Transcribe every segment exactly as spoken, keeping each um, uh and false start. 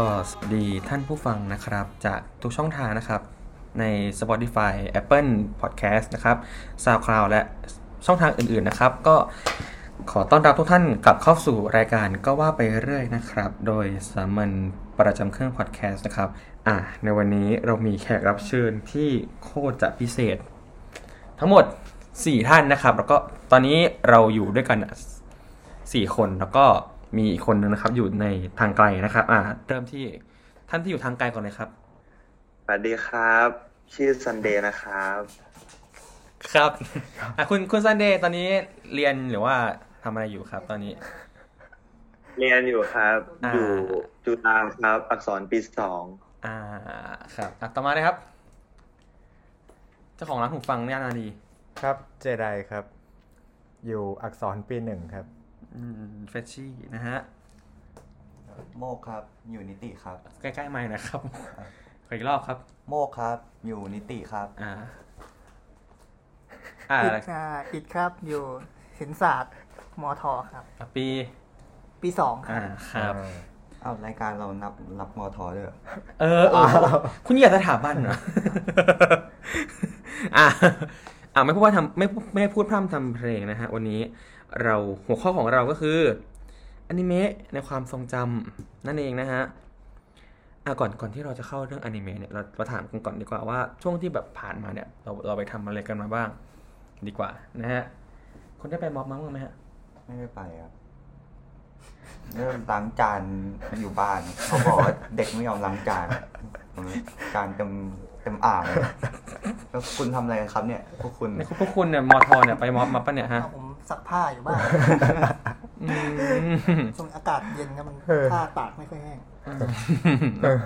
ก็สวัสดีท่านผู้ฟังนะครับจากทุกช่องทางนะครับใน Spotify Apple Podcast นะครับ SoundCloud และช่องทางอื่นๆนะครับก็ขอต้อนรับทุกท่านกลับเข้าสู่รายการก็ว่าไปเรื่อยนะครับโดยสามัญประจำเครื่อง Podcast นะครับอ่ะในวันนี้เรามีแขกรับเชิญที่โคตรจะพิเศษทั้งหมดสี่ท่านนะครับแล้วก็ตอนนี้เราอยู่ด้วยกันสี่คนแล้วก็มีอีกคนนึงนะครับอยู่ในทางไกลนะครับอ่ะเริ่มที่ท่านที่อยู่ทางไกลก่อนเลยครับสวัสดีครับชื่อซันเดย์นะครับครับอ่ะคุณคุณซันเดย์ตอนนี้เรียนหรือว่าทำอะไรอยู่ครับตอนนี้เรียนอยู่ครับอยู่จุฬาครับอักษรปีสองอ่าครับอ่ะต่อมาเลยครับเจ้าของร้านหูฟังเนี่ยนาดีครับเจไดครับอยู่อักษรปีหนึ่งครับอืมเฟชชี่นะฮะโมกครับอยู่นิติครับใกล้ๆใหม่นะครับขออีกรอบครับโมกครับอยู่นิติครับอ่าอ่าอิดครับอยู่ศิลปศาสตร์มอทอครับปีปีสองครับอ่าครับเอารายการเรานับรับมอทอด้วยเออคุณอยากสถาบันเหรออ่าอ่าไม่พูดว่าทำไม่ไม่พูดพร่ำทำเพลงนะฮะวันนี้เราหัวข้อของเราก็คืออนิเมะในความทรงจำนั่นเองนะฮะอ่ะก่อนก่อนที่เราจะเข้าเรื่องอนิเมะเนี่ยเราเราถามกันก่อนดีกว่าว่าช่วงที่แบบผ่านมาเนี่ยเราเราไปทำอะไรกันมาบ้างดีกว่านะฮะคนได้ไปม็อบมั้งไหมฮะไม่ได้ไปครับเริ่มล้างจานอยู่บ้านเขาบอกว่าเด็กไม่ยอมล้างจานจานเต็มเต็มอ่างเลยแล้วคุณทำอะไรกันครับเนี่ยพวกคุณพวกคุณเนี่ยมอทอเนี่ยไปม็อบมาป่ะเนี่ยฮะผมซักผ้าอยู่บ้านช่วงอากาศเย็นนะมันผ้าตากไม่ค่อยแห้ง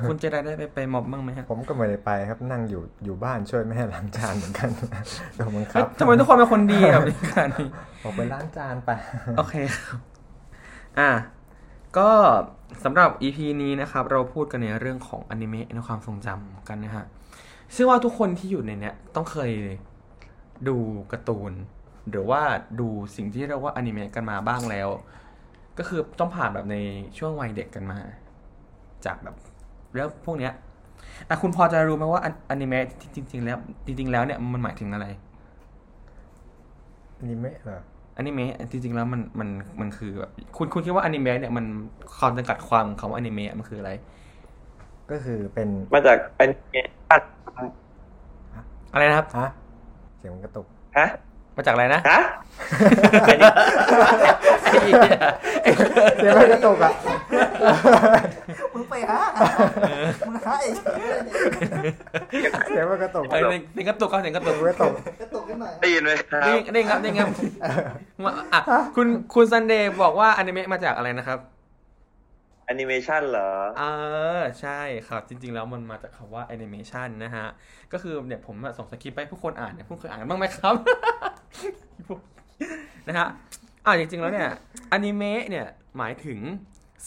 คุณเจไดได้ไปไปม็อบบ้างไหมฮะผมก็ไม่ได้ไปครับนั่งอยู่อยู่บ้านช่วยแม่ล้างจานเหมือนกันโดนบังคับทำไมทุกคนเป็นคนดีแบบนี้กันบอกไปล้างจานไปโอเคครับอ่ะก็สำหรับ อี พี นี้นะครับเราพูดกันในเรื่องของอนิเมะในความทรงจำกันนะฮะเชื่อว่าทุกคนที่อยู่ในเนี้ยต้องเคยดูการ์ตูนหรือว่าดูสิ่งที่เรียกว่าอนิเมะกันมาบ้างแล้วก็คือต้องผ่านแบบในช่วงวัยเด็กกันมาจากแบบเรื่องพวกเนี้ยอ่ะคุณพอจะรู้ไหมว่าอนิเมะจริงๆแล้วจริงๆแล้วเนี่ยมันหมายถึงอะไรอนิเมะเหรออนิเมะจริงๆแล้วมันมันมันคือแบบคุณคุณคิดว่าอนิเมะเนี่ยมันความจำกัดความของอนิเมะมันคืออะไรก็คือเป็นมาจากอนิเมะอะไรนะครับฮะเสียงมันกระตุกฮะมาจากอะไรนะฮะเสียงมันกระตุกอ่ะมึงไปฮะมึงฮะไอ้เสียงมันกระตุกเอ้ยนี่กระตุกครับเสียงกระตุกกระตุกกระตุกกันหน่อยได้ยินมั้ยครับได้ครับได้ครับอ่ะคุณคุณซันเดย์บอกว่าอนิเมะมาจากอะไรนะครับแอนิเมชันเหรอเออใช่ครับจริงๆแล้วมันมาจากคำว่าแอนิเมชันนะฮะก็คือเนี่ยผมส่งสคริปต์ไปให้ผู้คนอ่านเนี่ยผู้คนเคยอ่านบ้างไหมครับ นะฮะอ่าจริงๆแล้วเนี่ยแอนิเมะเนี่ยหมายถึง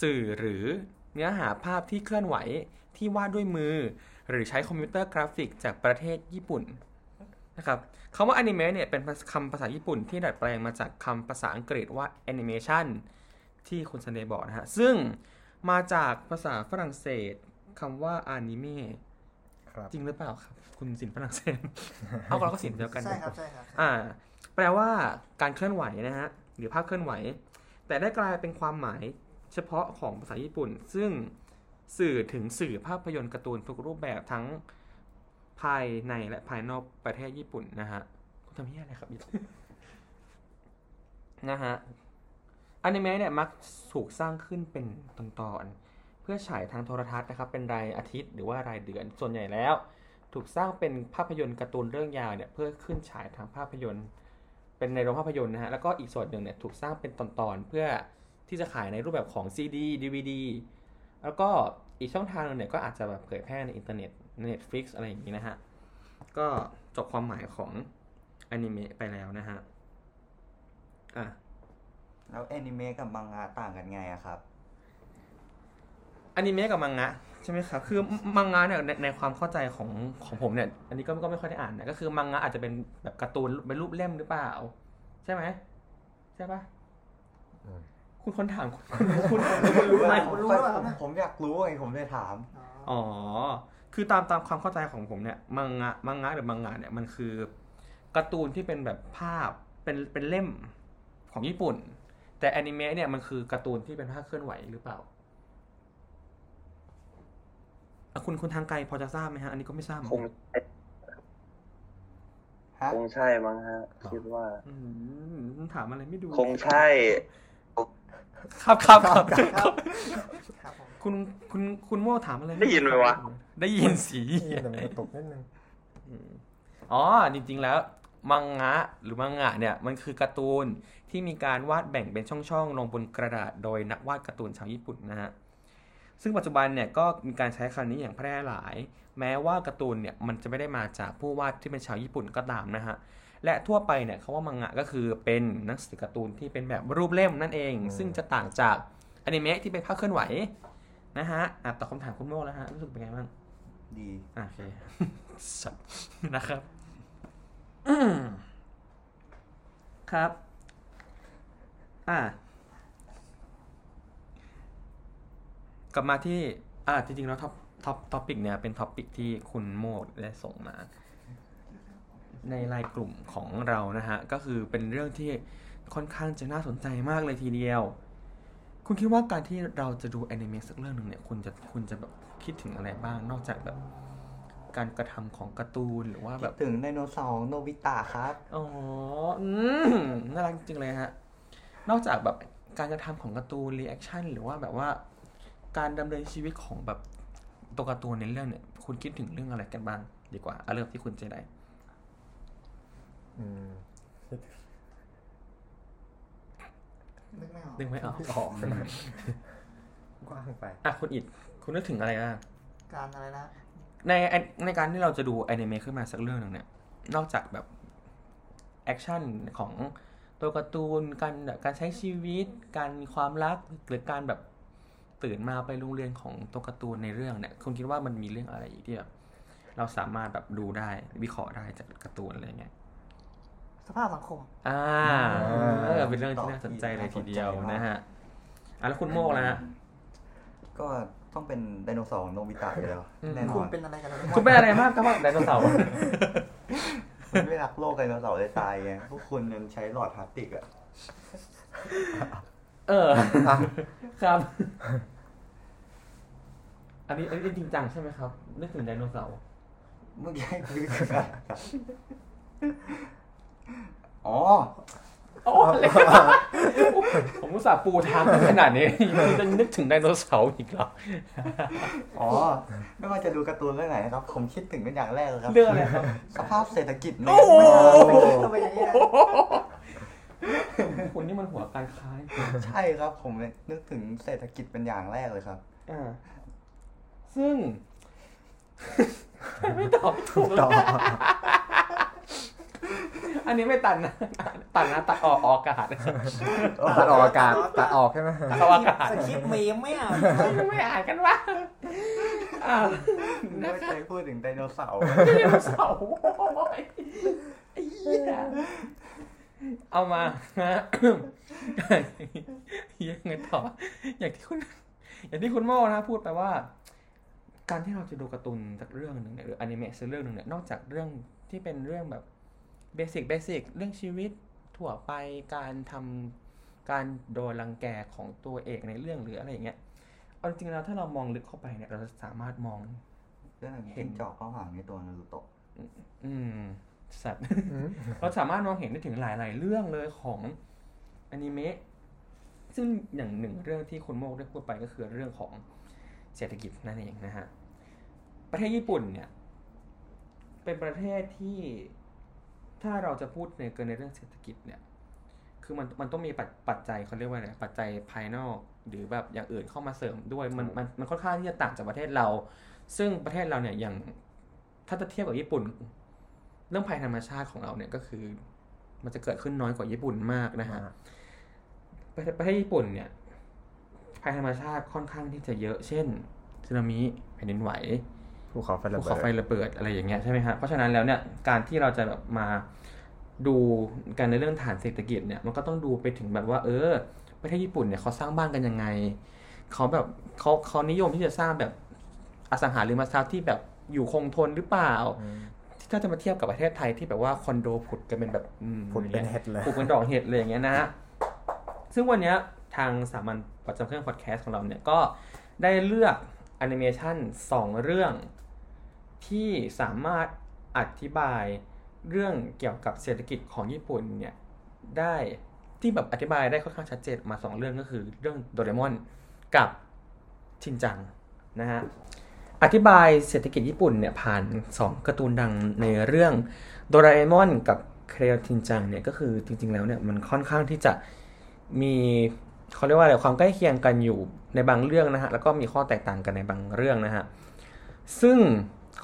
สื่อหรือเนื้อหาภาพที่เคลื่อนไหวที่วาดด้วยมือหรือใช้คอมพิวเตอร์กราฟิกจากประเทศญี่ปุ่นนะครับคำว่าแอนิเมะเนี่ยเป็นคำภาษาญี่ปุ่นที่ดัดแปลงมาจากคำภาษาอังกฤษว่าแอนิเมชันที่คุณซันเดย์บอกนะฮะซึ่งมาจากภาษาฝรั่งเศสคำว่าอานิเมะจริงหรือเปล่าครับคุณศิลป์ฝรั่งเศสเอาเราก็ศิลป์เดียวกันใช่ครับใช่ครับอ่าแปลว่าการเคลื่อนไหวนะฮะหรือภาพเคลื่อนไหวแต่ได้กลายเป็นความหมายเฉพาะของภาษาญี่ปุ่นซึ่งสื่อถึงสื่อภาพยนตร์การ์ตูนทุกรูปแบบทั้งภายในและภายนอกประเทศญี่ปุ่นนะฮะคุณทำเหี้ยอะไรครับนะฮะอนิเมะเนี่ยมักถูกสร้างขึ้นเป็นตอนๆเพื่อฉายทางโทรทัศน์นะครับเป็นรายอาทิตย์หรือว่ารายเดือนส่วนใหญ่แล้วถูกสร้างเป็นภาพยนตร์การ์ตูนเรื่องยาวเนี่ยเพื่อขึ้นฉายทางภาพยนตร์เป็นในโรงภาพยนตร์นะฮะแล้วก็อีกส่วนหนึ่งเนี่ยถูกสร้างเป็นตอนๆเพื่อที่จะขายในรูปแบบของ ซี ดี ดี วี ดี แล้วก็อีกช่องทางนึงเนี่ยก็อาจจะแบบเผยแพร่ในอินเทอร์เน็ต Netflix อะไรอย่างนี้นะฮะก็จบความหมายของอนิเมะไปแล้วนะฮะอ่ะแล้วแอนิเมะกับมังงะต่างกันไงอะครับแอนิเมะกับมังงะใช่ไหมครับคือมังงะเนี่ยในความเข้าใจของของผมเนี่ยอันนี้ก็ก็ไม่ค่อยได้อ่านนะก็คือมังงะอาจจะเป็นแบบการ์ตูนเป็นรูปเล่มหรือเปล่าใช่ไหมใช่ปะ คุณคนถามคุณคุณคุณรู้ไหมคุณรู้หรือเปล่าผมอยากรู้ไงผมเลยถามอ๋อคือตามตามความเข้าใจของผมเนี่ยมังงะมังงะหรือมังงะเนี่ยมันคือการ์ตูนที่เป็นแบบภาพเป็นเป็นเล่มของญี่ปุ่นแต่อนิเมะเนี่ยมันคือการ์ตูนที่เป็นภาพเคลื่อนไหวหรือเปล่าคุณคุณทางไกลพอจะทราบไหมฮะอันนี้ก็ไม่ทราบคงคงใช่มั้งฮะคิดว่าถามอะไรไม่ดูคงใช่ครับครับครับคุณคุณคุณโม่ถามอะไรได้ยินไหมวะได้ยินสีแต่มันตกนิดนึงอ๋อจริงๆแล้วมังงะหรือมังงะเนี่ยมันคือการ์ตูนที่มีการวาดแบ่งเป็นช่องๆลงบนกระดาษโดยนักวาดการ์ตูนชาวญี่ปุ่นนะฮะซึ่งปัจจุบันเนี่ยก็มีการใช้คำนี้อย่างแพร่หลายแม้ว่าการ์ตูนเนี่ยมันจะไม่ได้มาจากผู้วาดที่เป็นชาวญี่ปุ่นก็ตามนะฮะและทั่วไปเนี่ยคำว่ามังงะก็คือเป็นหนังสือการ์ตูนที่เป็นแบบรูปเล่มนั่นเองซึ่งจะต่างจากอนิเมะที่เป็นภาพเคลื่อนไหวนะฮะตอบคำถามคุณโม่แล้วฮะรู้สึกเป็นไงบ้างดีโอเคนะครับครับอ่ากลับมาที่อ่าจริงๆแล้วท็อปท็อปท็อปิกเนี่ยเป็นท็อปิกที่คุณโมดได้ส่งมาในไลน์กลุ่มของเรานะฮะก็คือเป็นเรื่องที่ค่อนข้างจะน่าสนใจมากเลยทีเดียวคุณคิดว่าการที่เราจะดูอนิเมะสักเรื่องนึงเนี่ยคุณจะคุณจะแบบคิดถึงอะไรบ้างนอกจากแบบการกระทำของการ์ตูนหรือว่าแบบถึงไดโนเสาร์โนบิตะครับอ๋ออืมน่ารักจริงเลยฮะนอกจากแบบการกระทำของการ์ตูนรีแอคชั่นหรือว่าแบบว่าการดำเนินชีวิตของแบบตัวการ์ตูนในเรื่องเนี่ยคุณคิดถึงเรื่องอะไรกันบ้างดีกว่าเอาเรื่องที่คุณจะได้อืมนึกไม่ออกนึกไม่ออกออกกว้างไปอ่ะคุณอิดคุณนึกถึงอะไรบ้างการอะไรนะในในการที่เราจะดูอนิเมะขึ้นมาสักเรื่องนึงเนี่ยนอกจากแบบแอคชั่นของตัวการ์ตูนการแบบการใช้ชีวิตการมีความรักหรือการแบบตื่นมาไปโรงเรียนของตัวการ์ตูนในเรื่องเนี่ยคุณคิดว่ามันมีเรื่องอะไรอีกที่แบบเราสามารถแบบดูได้วิเคราะห์ได้จากการ์ตูนอะไรเงี้ยสภาพสังคมอ่าเออเป็นเรื่องที่น่าสนใจเลยทีเดียวนะฮะอ่ะแล้วคุณโมกล่ะฮะก็ต้องเป็นไดโนเสาร์โนบิตะอยู่แล้วแน่นอนคุณเป็นอะไรกันคุณเป็นอะไรมากก็ว่าไดโนเสาร์คุณไม่รักโลกไดโนเสาร์เลยตายไงพวกคุณยังใช้หลอดพลาสติกอ่ะเออครับอันนี้อันนี้จริงจังใช่ไหมครับนึกถึงไดโนเสาร์เมื่อกี้คืออ๋อโอ้ผมอุตส่าห์ปูทางขนาดนี้จะนึกถึงไดโนเสาร์อีกเหรออ๋อไม่ว่าจะดูการ์ตูนเรื่องไหนครับผมคิดถึงเป็นอย่างแรกเลยครับเรื่องอะไรครับสภาพเศรษฐกิจโอ้โหทำไมอย่างนี้คุณนี่มันหัวการค้าใช่ครับผมนึกถึงเศรษฐกิจเป็นอย่างแรกเลยครับอ่าซึ่งไม่ตอบถูกต่ออันนี้ไม่ตันนะตันนะตัดออกออกอากาศตัดออกอากาศตัดออกใช่ไหมตัดออกอากาศสคริปต์มีไม่อ่านไม่อ่านกันวะไม่ใช่พูดถึงไดโนเสาร์ไดโนเสาร์ไอ้เหี้ยเอามาฮะ ยังไงต่ออย่างที่คุณอย่างที่คุณโม่นะพูดไปว่าการที่เราจะดูการ์ตูนสักเรื่องนึงเนี่ยหรืออนิเมะสักเรื่องนึงเนี่ยนอกจากเรื่องที่เป็นเรื่องแบบเบสิกเบสิกเรื่องชีวิตทั่วไปการทำการโดนรังแกของตัวเอกในเรื่องหรืออะไรอย่างเงี้ยเอาจริงๆแล้วถ้าเรามองลึกเข้าไปเนี่ยเราสามารถมองเรื่องเห็นจอกเข้าหางในตัวนารูโตะอืมสัตว์ เราสามารถมองเห็นได้ถึงหลายๆเรื่องเลยของอนิเมะซึ่งอย่างหนึ่งเรื่องที่คุณโมกได้พูดไปก็คือเรื่องของเศรษฐกิจนั่นเองนะฮะประเทศญี่ปุ่นเนี่ยเป็นประเทศที่ถ้าเราจะพูดในเกินในเรื่องเศรษฐกิจเนี่ยคือมันมันต้องมีปัจปัจจัยเขาเรียกว่าอะไรปัจจัยภายนอกหรือแบบอย่างอื่นเข้ามาเสริมด้วยมันมันมันค่อนข้างที่จะต่างจากประเทศเราซึ่งประเทศเราเนี่ยอย่างถ้าจะเทียบกับญี่ปุ่นเรื่องภัยธรรมชาติของเราเนี่ยก็คือมันจะเกิดขึ้นน้อยกว่าญี่ปุ่นมากนะฮะประเทศญี่ปุ่นเนี่ยภัยธรรมชาติค่อนข้างที่จะเยอะเช่นสึนามิแผ่นดินไหวภูเขาไฟระเบิดอะไรอย่างเงี้ยใช่ไหมฮะเพราะฉะนั้นแล้วเนี่ยการที่เราจะแบบมาดูกันในเรื่องฐานเศรษฐกิจเนี่ยมันก็ต้องดูไปถึงแบบว่าเออ ประเทศญี่ปุ่นเนี่ยเขาสร้างบ้านกันยังไงเขาแบบเขาเขานิยมที่จะสร้างแบบอสังหาริมทรัพย์ที่แบบอยู่คงทนหรือเปล่าถ้าจะมาเทียบกับประเทศไทยที่แบบว่าคอนโดผุดกันเป็นแบบผุดเป็นเห็ดเลยผุดเป็นดอกเห็ดเลยอย่างเงี้ยนะฮะซึ่งวันนี้ทางสามัญประจำเครื่องพอดแคสต์ของเราเนี่ยก็ได้เลือกแอนิเมชั่นสองเรื่องที่สามารถอธิบายเรื่องเกี่ยวกับเศรษฐกิจของญี่ปุ่นเนี่ยได้ที่แบบอธิบายได้ค่อนข้างชัดเจนมาสองเรื่องก็คือเรื่องโดเรมอนกับชินจังนะฮะอธิบายเศรษฐกิจญี่ปุ่นเนี่ยผ่านสองการ์ตูนดังในเรื่องโดราเอมอนกับเคโรชินจังเนี่ยก็คือจริงๆแล้วเนี่ยมันค่อนข้างที่จะมีเขาเรียกว่าอะไรความใกล้เคียงกันอยู่ในบางเรื่องนะฮะแล้วก็มีข้อแตกต่างกันในบางเรื่องนะฮะซึ่ง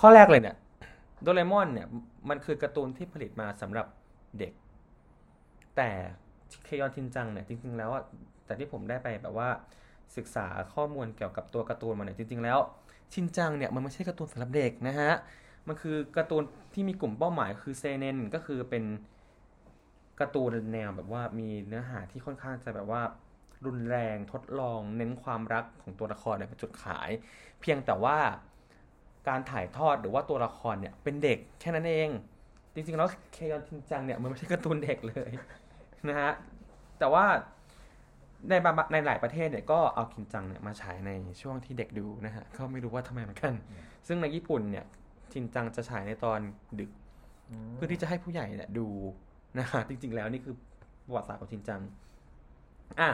ข้อแรกเลยเนี่ยโดราเอมอนเนี่ยมันคือการ์ตูนที่ผลิตมาสำหรับเด็กแต่เคโรชินจังเนี่ยจริงๆแล้วแต่ที่ผมได้ไปแบบว่าศึกษาข้อมูลเกี่ยวกับตัวการ์ตูนมาเนี่ยจริงๆแล้วชินจังเนี่ยมันไม่ใช่การ์ตูนสำหรับเด็กนะฮะมันคือการ์ตูนที่มีกลุ่มเป้าหมายคือเซเนนก็คือเป็นการ์ตูนแนวแบบว่ามีเนื้อหาที่ค่อนข้างจะแบบว่ารุนแรงทดลองเน้นความรักของตัวละครเนี่ยเป็นจุดขายเพียงแต่ว่าการถ่ายทอดหรือว่าตัวละครเนี่ยเป็นเด็กแค่นั้นเองจริงๆแล้วเคยอนชินจังเนี่ยมันไม่ใช่การ์ตูนเด็กเลยนะฮะแต่ว่าในบางในหลายประเทศเนี่ยก็เอาชินจังเนี่ยมาฉายในช่วงที่เด็กดูนะฮะก็ไม่รู้ว่าทำไมเหมือนกัน yeah. ซึ่งในญี่ปุ่นเนี่ยชินจังจะฉายในตอนดึก mm. เพื่อที่จะให้ผู้ใหญ่เนี่ยดูนะฮะจริงๆแล้วนี่คือประวัติศาสตร์ของชินจังอ่ะ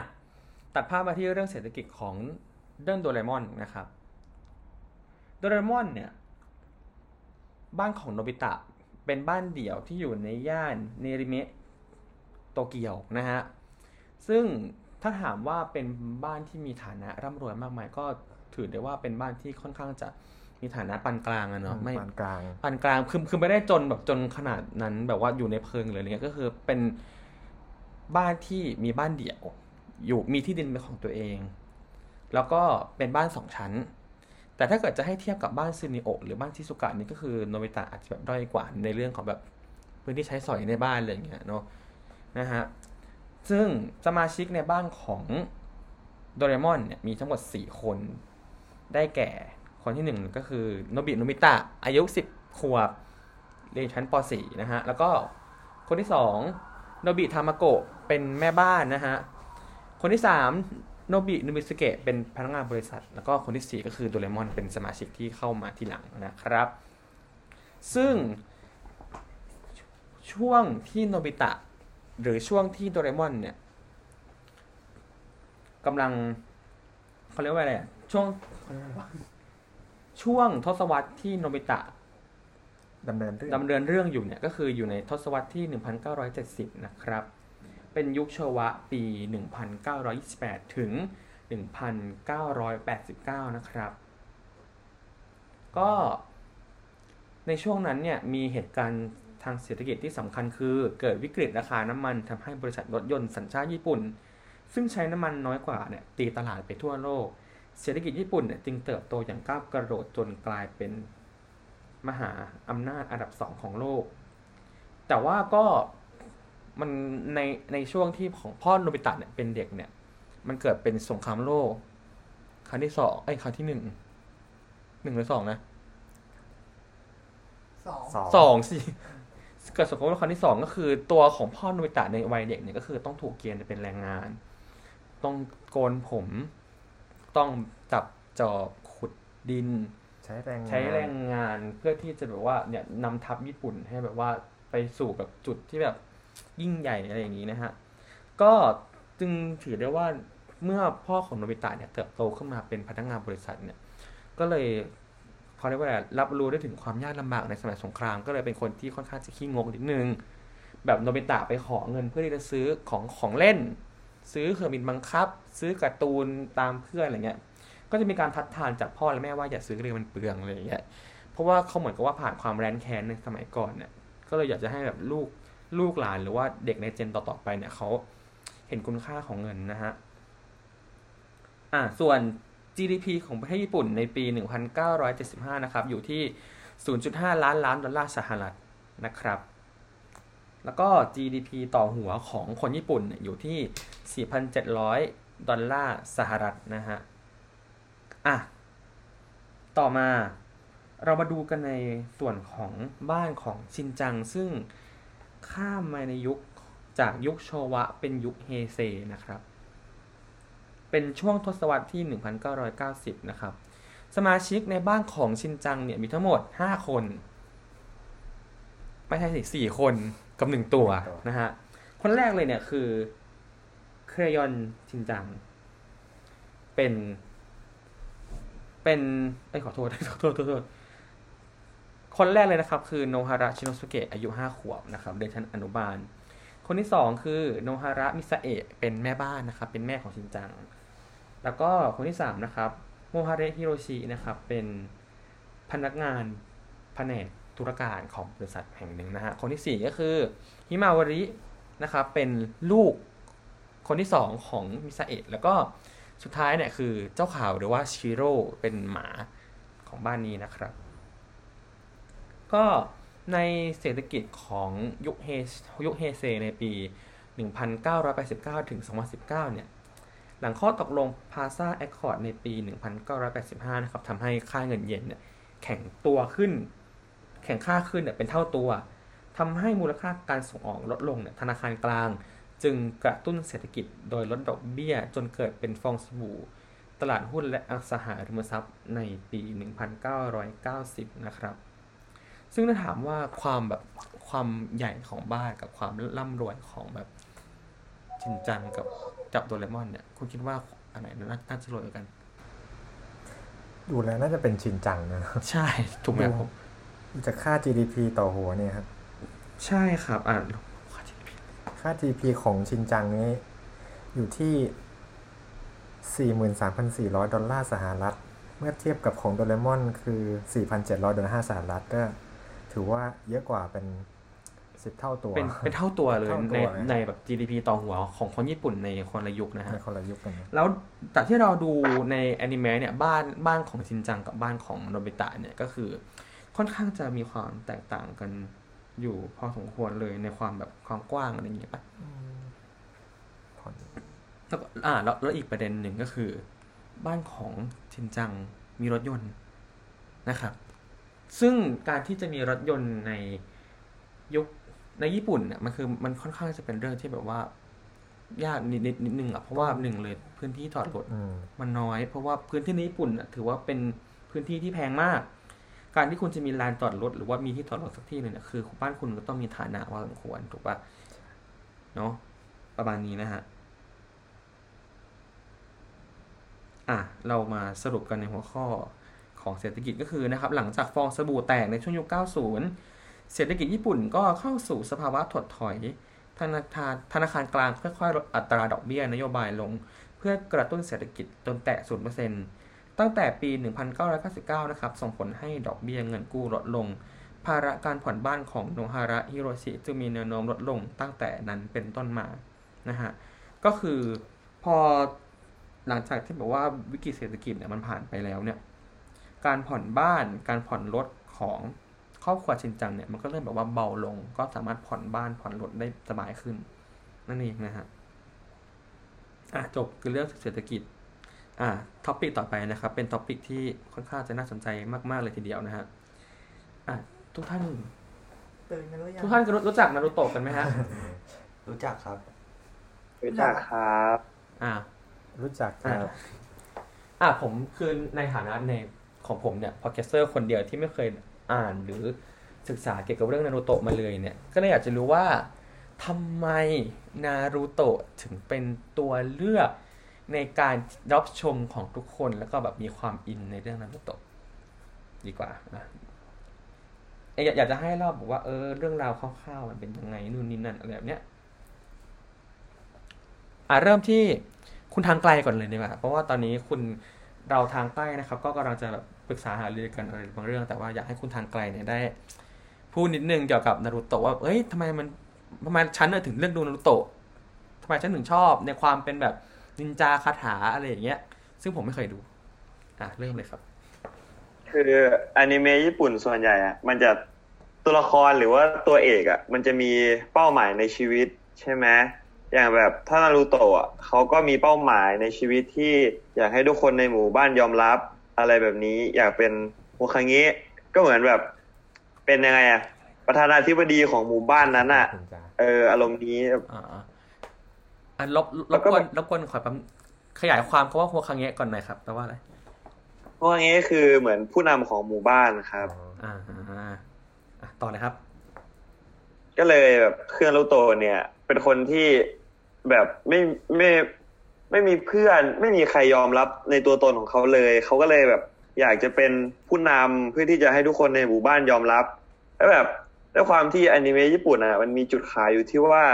ตัดภาพมาที่เรื่องเศรษฐกิจของเรื่องโดเรมอนนะครับโดเรมอนเนี่ยบ้านของโนบิตะเป็นบ้านเดี่ยวที่อยู่ในย่านเนริเมะโตเกียวนะฮะซึ่งถ้าถามว่าเป็นบ้านที่มีฐานะร่ำรวยมากมายก็ถือได้ว่าเป็นบ้านที่ค่อนข้างจะมีฐานะปานกลางอะเนาะไม่ปานกลางปานกลางคือคือไม่ได้จนแบบจนขนาดนั้นแบบว่าอยู่ในเพิงหรืออะไรเงี้ยก็คือเป็นบ้านที่มีบ้านเดี่ยวอยู่มีที่ดินเป็นของตัวเองแล้วก็เป็นบ้านสองชั้นแต่ถ้าเกิดจะให้เทียบกับบ้านซึนิโอะหรือบ้านชิซุกะนี่ก็คือโนบิตะอาจจะแบบด้อยกว่าในเรื่องของแบบพื้นที่ใช้สอยในบ้านอะไรเงี้ยเนาะนะฮะซึ่งสมาชิกในบ้านของโดเรมอนเนี่ยมีทั้งหมดสี่คนได้แก่คนที่หนึ่งก็คือโนบิโนมิตะอายุสิบขวบเรียนชั้นป.สี่ นะฮะแล้วก็คนที่สองโนบิทามาโกะเป็นแม่บ้านนะฮะคนที่สามโนบิโนมิสุเกะเป็นพนักงานบริษัทแล้วก็คนที่สี่ก็คือโดเรมอนเป็นสมาชิกที่เข้ามาทีหลังนะครับซึ่งช่วงที่โนบิตะหรือช่วงที่โดเรมอนเนี่ยกำลังเขาเรียกว่าอะไรอ่ะช่วงช่วงทศวรรษที่โนบิตะดำเนินเรื่องดำเนินเรื่องอยู่เนี่ยก็คืออยู่ในทศวรรษที่หนึ่งพันเก้าร้อยเจ็ดสิบนะครับเป็นยุคโชวะปีหนึ่งพันเก้าร้อยยี่สิบแปดถึงหนึ่งพันเก้าร้อยแปดสิบเก้านะครับก็ในช่วงนั้นเนี่ยมีเหตุการณ์ทางเศรษฐกิจที่สำคัญคือเกิดวิกฤตราคาน้ำมันทำให้บริษัทรถยนต์สัญชาติญี่ปุ่นซึ่งใช้น้ำมันน้อยกว่าเนี่ยตีตลาดไปทั่วโลกเศรษฐกิจญี่ปุ่นเนี่ยจึงเติบโตอย่างก้าวกระโดดจนกลายเป็นมหาอำนาจอันดับสองของโลกแต่ว่าก็มันในในช่วงที่ของพ่อโนบิตะเนี่ยเป็นเด็กเนี่ยมันเกิดเป็นสงครามโลกครั้งที่สองไอ้ครั้งที่หนึ่งหนึ่งหรือสองนะสองสองสิเกิดสงครามโลกครั้งที่สองก็คือตัวของพ่อโนบิตะในวัยเด็กเนี่ยก็คือต้องถูกเกณฑ์เป็นแรงงานต้องโกนผมต้องจับจอบขุดดินใช้แรงงานใช้แรงงานเพื่อที่จะแบบว่าเนี่ยนำทัพญี่ปุ่นให้แบบว่าไปสู่แบบจุดที่แบบยิ่งใหญ่อะไรอย่างนี้นะฮะก็จึงถือได้ว่าเมื่อพ่อของโนบิตะเนี่ยเติบโตขึ้นมาเป็นพนักงานบริษัทเนี่ยก็เลยเขาเรียกว่ารับรู้ได้ถึงความยากลำบากในสมัยสงครามก็เลยเป็นคนที่ค่อนข้างจะขี้งกนิดนึงแบบโนบิตะไปขอเงินเพื่อที่จะซื้อของของเล่นซื้อเครื่องบินบังคับซื้อการ์ตูนตามเพื่อนอะไรเงี้ยก็จะมีการทัดทานจากพ่อและแม่ว่าอย่าซื้อเลยมันเปลืองอะไรเงี้ยเพราะว่าเขาเหมือนกับว่าผ่านความแร้นแค้นในสมัยก่อนเนี่ยก็เลยอยากจะให้แบบลูกลูกหลานหรือว่าเด็กในเจนต่อๆไปเนี่ยเขาเห็นคุณค่าของเงินนะฮะอ่าส่วน จี ดี พี ของประเทศญี่ปุ่นในปีหนึ่งพันเก้าร้อยเจ็ดสิบห้านะครับอยู่ที่ ศูนย์จุดห้า ล้านล้านดอลลาร์สหรัฐนะครับ แล้วก็ จี ดี พี ต่อหัวของคนญี่ปุ่นอยู่ที่ สี่พันเจ็ดร้อย ดอลลาร์สหรัฐนะฮะอ่ะต่อมาเรามาดูกันในส่วนของบ้านของชินจังซึ่งข้ามมาในยุคจากยุคโชวะเป็นยุคเฮเซนะครับเป็นช่วงทศวรรษที่หนึ่งพันเก้าร้อยเก้าสิบนะครับสมาชิกในบ้านของชินจังเนี่ยมีทั้งหมดห้าคนไม่ใช่สิสี่คนกับหนึ่งตัวนะฮะคนแรกเลยเนี่ยคือเครยอนชินจังเป็นเป็นเอ้ยขอโทษขอโทษขอโทษคนแรกเลยนะครับคือโนฮาระชิโนสุเกะอายุห้าขวบนะครับเรียนชั้นอนุบาลคนที่สองคือโนฮาระมิซาเอะเป็นแม่บ้านนะครับเป็นแม่ของชินจังแล้วก็คนที่สามนะครับโมฮาเระฮิโรชินะครับเป็นพนักงานแผนกธุรการของบริษัทแห่งหนึ่งนะฮะคนที่สี่ก็คือฮิมาวารินะครับเป็นลูกคนที่สองของมิซาเอะแล้วก็สุดท้ายเนี่ยคือเจ้าข่าวหรือว่าชิโร่เป็นหมาของบ้านนี้นะครับก็ในเศรษฐกิจของยุคเฮยุคเฮเซในปีหนึ่งพันเก้าร้อยแปดสิบเก้าถึงสองพันสิบเก้าเนี่ยหลังข้อตกลงพาซาแอคคอร์ดในปีหนึ่งพันเก้าร้อยแปดสิบห้านะครับทำให้ค่าเงินเยนเนี่ยแข็งตัวขึ้นแข็งค่าขึ้นเนี่ยเป็นเท่าตัวทำให้มูลค่าการส่งออกลดลงเนี่ยธนาคารกลางจึงกระตุ้นเศรษฐกิจโดยลดดอกเบี้ยจนเกิดเป็นฟองสบู่ตลาดหุ้นและอสังหาริมทรัพย์ในปีหนึ่งพันเก้าร้อยเก้าสิบนะครับซึ่งถ้าถามว่าความแบบความใหญ่ของบ้านกับความร่ำรวยของแบบชินจังกับจับโดเรมอนเนี่ยคุณคิดว่าอันไหนน่าจะรวยกว่ากันดูแล้วน่าจะเป็นชินจังนะใช่ถูกไหมครับจากค่า จี ดี พี ต่อหัวเนี่ยครับใช่ครับอ่ะค่า จี ดี พี ค่า จี ดี พี ของชินจังนี้อยู่ที่ สี่หมื่นสามพันสี่ร้อย ดอลลาร์สหรัฐเมื่อเทียบกับของโดเรมอนคือ สี่พันเจ็ดร้อย ดอลลาร์สหรัฐก็ถือว่าเยอะกว่าเป็นสิบเท่าตัวเป็นเป็นเท่าตัวเลยในในแบบ จี ดี พี ต่อหัวของคนญี่ปุ่นในคนละยุคนะฮะคนละยุคกันแล้วแต่ที่เราดูในแอนิเมะเนี่ยบ้านบ้านของชินจังกับบ้านของโนบิตะเนี่ยก็คือค่อนข้างจะมีความแตกต่างกันอยู่พอสมควรเลยในความแบบความกว้างอะไรอย่างเงี้ยป่ะแล้วอ่าแล้วอีกประเด็นหนึ่งก็คือบ้านของชินจังมีรถยนต์นะครับซึ่งการที่จะมีรถยนต์ในยุคในญี่ปุ่นเนี่ยมันคือมันค่อนข้างจะเป็นเรื่องที่แบบว่ายากนิดนิดนิดนึงอ่ะเพราะว่าหนึ่งเลยพื้นที่จอดรถมันน้อยเพราะว่าพื้นที่ในญี่ปุ่นถือว่าเป็นพื้นที่ที่แพงมากการที่คุณจะมีลานจอดรถหรือว่ามีที่จอดรถสักที่นึงเนี่ยคือบ้านคุณก็ต้องมีฐานะพอสมควรถูกป่ะเนาะประมาณนี้นะฮะอ่ะเรามาสรุปกันในหัวข้อของเศรษฐกิจก็คือนะครับหลังจากฟองสบู่แตกในช่วงยุคเก้าสิบเศรษฐกิจญี่ปุ่นก็เข้าสู่สภาวะถดถอยธนาคารธนาคารกลางค่อยๆลดอัตราดอกเบี้ยนโยบายลงเพื่อกระตุ้นเศรษฐกิจจนแตะ ศูนย์เปอร์เซ็นต์ ตั้งแต่ปีหนึ่งพันเก้าร้อยเก้าสิบเก้านะครับส่งผลให้ดอกเบี้ยเงินกู้ลดลงภาระการผ่อนบ้านของโนฮาระฮิโรชิจึงมีแนวโน้มลดลงตั้งแต่นั้นเป็นต้นมานะฮะก็คือพอหลังจากที่แบบว่าวิกฤตเศรษฐกิจเนี่ยมันผ่านไปแล้วเนี่ยการผ่อนบ้านการผ่อนรถของครอบครัวชินจังเนี่ยมันก็เริ่มแบบว่าเบาลงก็สามารถผ่อนบ้านผ่อนรถได้สบายขึ้นนั่นเองนะฮะอ่ะจบคือเรื่องเศรษฐกิจอ่ะท็อปิกต่อไปนะครับเป็นท็อปิกที่ค่อนข้างจะน่าสนใจมากๆเลยทีเดียวนะฮะอ่ะทุกท่านตื่นกันหรือยังทุกท่านรู้จักนารูโตะกันมั้ยฮะรู้จักครับรู้จักครับอ่ะรู้จักครับอ่ะผมคือในฐานะในของผมเนี่ยพอดแคสเตอร์คนเดียวที่ไม่เคยอ่านหรือศึกษาเกี่ยวกับเรื่องนารูโตะมาเลยเนี่ยก็เลยอยากจะรู้ว่าทำไมนารูโตะถึงเป็นตัวเลือกในการรับชมของทุกคนแล้วก็แบบมีความอินในเรื่องนารูโตะดีกว่านะอยากจะให้เล่าบอกว่าเออเรื่องราวคร่าวๆมันเป็นยังไงนู่นนี่นั่นอะไรแบบเนี้ยอ่ะเริ่มที่คุณทางไกลก่อนเลยดีกว่าเพราะว่าตอนนี้คุณเราทางใต้นะครับก็กำลังจะแบบปรึกษาหารือกันอะไรบางเรื่องแต่ว่าอยากให้คุณทางไกลเนี่ยได้พูดนิดนึงเกี่ยวกับนารูโตะว่าเอ้ยทำไมมันทำไมฉันถึงเลือกดูนารูโตะทำไมฉันถึงชอบในความเป็นแบบนินจาคาถาอะไรอย่างเงี้ยซึ่งผมไม่เคยดูอ่ะเริ่มเลยครับคืออนิเมะญี่ปุ่นส่วนใหญ่อะมันจะ ตัวละครหรือว่าตัวเอกอ่ะมันจะมีเป้าหมายในชีวิตใช่ไหมอย่างแบบถ้านารูโตะอ่ะเขาก็มีเป้าหมายในชีวิตที่อยากให้ทุกคนในหมู่บ้านยอมรับอะไรแบบนี้อยากเป็นโฮคาเงะก็เหมือนแบบเป็นยังไงอ่ะประธานาธิบดีของหมู่บ้านนั้นอ่ะเอออารมณ์นี้อ่าอ่ะลบลบกวนลบกวนขอแป๊บขยายความคำว่าโฮคาเงะก่อนหน่อยครับแปลว่าอะไรโฮคาเงะคือเหมือนผู้นำของหมู่บ้านครับอ่าต่อเลยครับก็เลยแบบเพื่อนลูโตเนี่ยเป็นคนที่แบบไม่ไม่ไม่มีเพื่อนไม่มีใครยอมรับในตัวตนของเขาเลยเขาก็เลยแบบอยากจะเป็นผู้นำเพื่อที่จะให้ทุกคนในหมู่บ้านยอมรับแล้วแบบด้วยความที่อนิเมะญี่ปุ่นอ่ะมันมีจุดขายอยู่ที่ว่า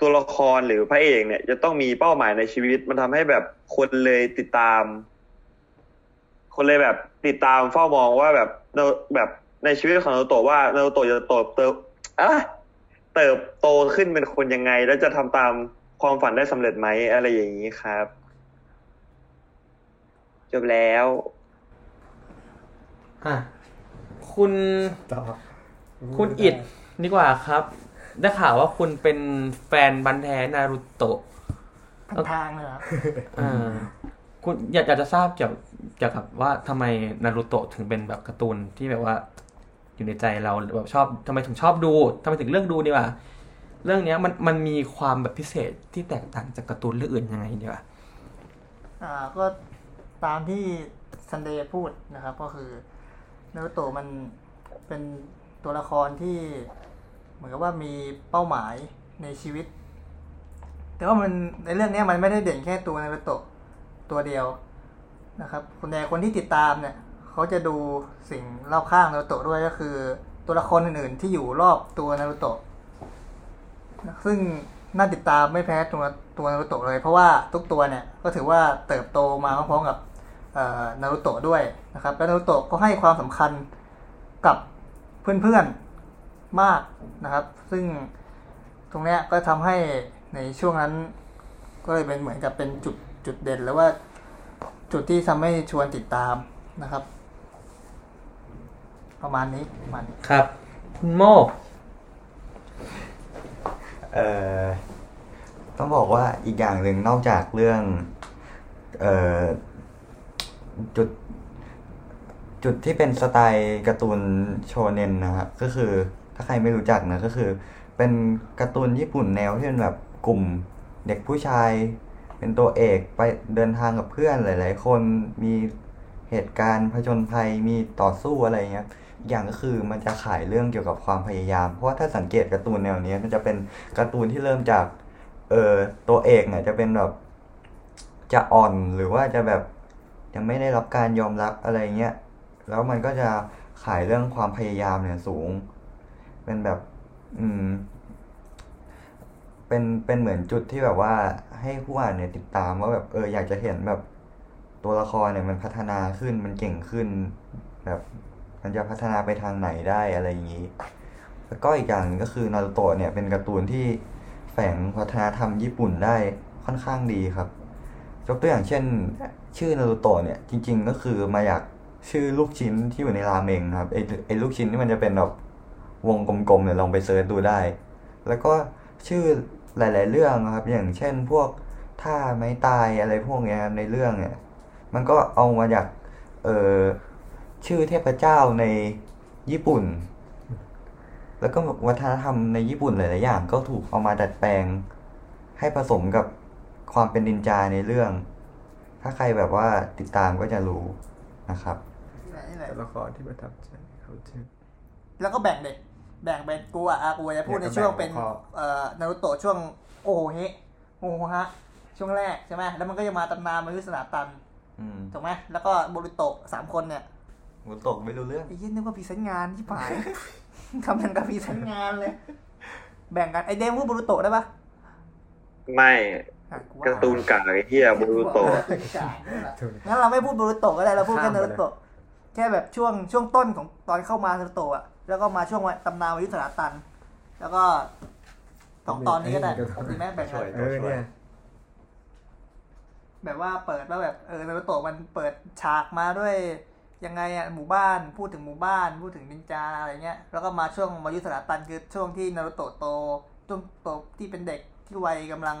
ตัวละครหรือพระเอกเนี่ยจะต้องมีเป้าหมายในชีวิตมันทำให้แบบคนเลยติดตามคนเลยแบบติดตามเฝ้ามองว่าแบบแบบในชีวิตของนารูโตะว่านารูโตะจะเติบโตอ่ะเติบโตขึ้นเป็นคนยังไงแล้วจะทำตามความฝันได้สำเร็จไหมอะไรอย่างนี้ครับจบแล้วฮะคุณคุณอิดดีกว่าครับได้ข่าวว่าคุณเป็นแฟนบันแท้นารูโตะทางเลยครับอ่าคุณอยากจะทราบเกี่ยวเกี่ยวกับว่าทำไมนารูโตะถึงเป็นแบบการ์ตูนที่แบบว่าอยู่ในใจเราแบบชอบทำไมถึงชอบดูทำไมถึงเลือกดูดีวะเรื่องนี้มันมันมีความแบบพิเศษที่แตกต่างจากการ์ตูนเรื่องอื่นยังไงดีวะอ่าก็ตามที่ซันเดย์พูดนะครับก็คือนารูโตะมันเป็นตัวละครที่เหมือนกับว่ามีเป้าหมายในชีวิตแต่ว่ามันในเรื่องนี้มันไม่ได้เด่นแค่ตัวนารูโตะตัวเดียวนะครับคนใดคนที่ติดตามเนี่ยเขาจะดูสิ่งรอบข้างนารูโตะด้วยก็คือตัวละครอื่นๆที่อยู่รอบตัวนารูโตะซึ่งน่าติดตามไม่แพ้ตัวตัวนารูโตะเลยเพราะว่าทุกตัวเนี่ยก็ถือว่าเติบโตมาพร้อมกับนารูโตะด้วยนะครับแล้วนารูโตะก็ให้ความสำคัญกับเพื่อนๆมากนะครับซึ่งตรงเนี้ยก็ทำให้ในช่วงนั้นก็เลยเป็นเหมือนกับเป็นจุดจุดเด่นแล้วว่าจุดที่ทำให้ชวนติดตามนะครับประมาณนี้ประมาณนี้ครับคุณโมกเอ่อต้องบอกว่าอีกอย่างหนึ่งนอกจากเรื่องเอ่อจุดจุดที่เป็นสไตล์การ์ตูนโชเน็นนะครับก็คือถ้าใครไม่รู้จักนะก็คือเป็นการ์ตูนญี่ปุ่นแนวที่เป็นแบบกลุ่มเด็กผู้ชายเป็นตัวเอกไปเดินทางกับเพื่อนหลายๆคนมีเหตุการณ์ผจญภัยมีต่อสู้อะไรเงี้ยอย่างก็คือมันจะขายเรื่องเกี่ยวกับความพยายามเพราะว่าถ้าสังเกตการ์ตูนแนวนี้มันจะเป็นการ์ตูนที่เริ่มจากเอ่อตัวเอกเนี่ยจะเป็นแบบจะอ่อนหรือว่าจะแบบยังไม่ได้รับการยอมรับอะไรเงี้ยแล้วมันก็จะขายเรื่องความพยายามเนี่ยสูงเป็นแบบอืมเป็นเป็นเหมือนจุดที่แบบว่าให้ผู้อ่านเนี่ยติดตามว่าแบบเอออยากจะเห็นแบบตัวละครเนี่ยมันพัฒนาขึ้นมันเก่งขึ้นแบบมันจะพัฒนาไปทางไหนได้อะไรอย่างนี้แล้วก็อีกอย่างก็คือนารูโตะเนี่ยเป็นการ์ตูนที่แฝงวัฒนธรรมญี่ปุ่นได้ค่อนข้างดีครับยกตัวอย่างเช่นชื่อนารูโตะเนี่ยจริงๆก็คือมาจากชื่อลูกชิ้นที่อยู่ในราเมงครับไอ้ไอ้ลูกชิ้นนี่มันจะเป็นแบบวงกลมๆเนี่ยลองไปเสิร์ชดูได้แล้วก็ชื่อหลายๆเรื่องครับอย่างเช่นพวกท่าไม้ตายอะไรพวกเนี้ยในเรื่องเนี่ยมันก็เอามาจากเอ่อชื่อเทพเจ้าในญี่ปุ่นแล้วก็วัฒนธรรมในญี่ปุ่นหลายๆอย่างก็ถูกเอามาดัดแปลงให้ผสมกับความเป็นนินจาในเรื่องถ้าใครแบบว่าติดตามก็จะรู้นะครับตัวละครที่ประทับใจเขาชื่อแล้วก็แบ่งเด็กแบ่งเป็นกูอ่ะกูจะพูดในช่วงเป็นเอ่อนารูโตะช่วงโอ้โหเฮโอ้โหฮะช่วงแรกใช่ไหมแล้วมันก็จะมาตำนานมายุสนาตันถูกไหมแล้วก็โบรุโตะสามคนเนี่ยโบรุโตะไม่รู้เรื่องไอ้เหี้ยนึกว่าพรีเซนต์งานที่ผ่านทำเป็นกับพรีเซนต์งานเลยแบ่งกันไอ้เดมพูดโบรุโตะได้ปะไม่การ์ตูนกากไอ้เหี้ยโบรุโตะงั้นเราไม่พูดโบรุโตะก็ได้เราพูดแค่นารูโตะแค่แบบช่วงช่วงต้นของตอนเข้ามานารูโตะอ่ะแล้วก็มาช่วงตำนานวิทยาตันแล้วก็สองตอนนี้ก็ได้ดีแม่แบ่งกันแบบว่าเปิดแล้วแบบเออนารูโตะมันเปิดฉากมาด้วย ยังไงอ่ะหมู่บ้านพูดถึงหมู่บ้านพูดถึงนินจาอะไรเงี้ยแล้วก็มาช่วงมายุสลาตันคือช่วงที่นารูโตะโตช่วงโตที่เป็นเด็กที่วัยกำลัง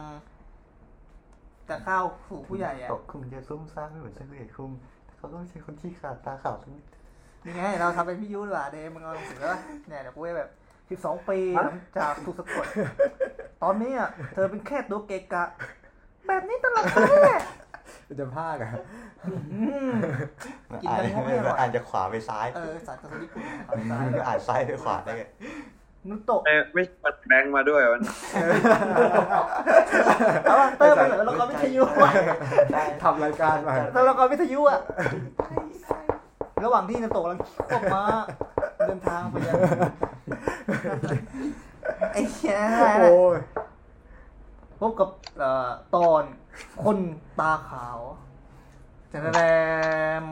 จะเข้าสู่ผู้ใหญ่อ่ะโตคุงจะซุ่มซ่ามไม่เหมือนซากุเอะคุงเขาต้องใช้คนที่ขาดตาขาวทั้งยังไงเราทำเป็นพี่ยุหรือเปล่าเดมมึงเอาหนังสือเนี่ยเดี๋ยวกูจะแบบสิบสองปีหลังจากถูกสะกดตอนนี้อ่ะเธอเป็นแค่ตัวเกกะแบบนี้ตลอดแน่จะพากอ่ะกินทั้งห้องเลยอ่านจากขวาไปซ้ายเออสัตว์ตัวญี่ปุ่นก็อ่านซ้ายไปขวาได้นุโตะไม่ปัดแบงค์มาด้วยวันเอาล่ะเติมไปแล้วก็วิทยุทำรายการมาแล้วก็วิทยุอ่ะระหว่างที่นุโตะกำลังออกมาเดินทางไปยังไอ้เหี้ยโอ้ยพบกับตอนคนตาขาวจะแรม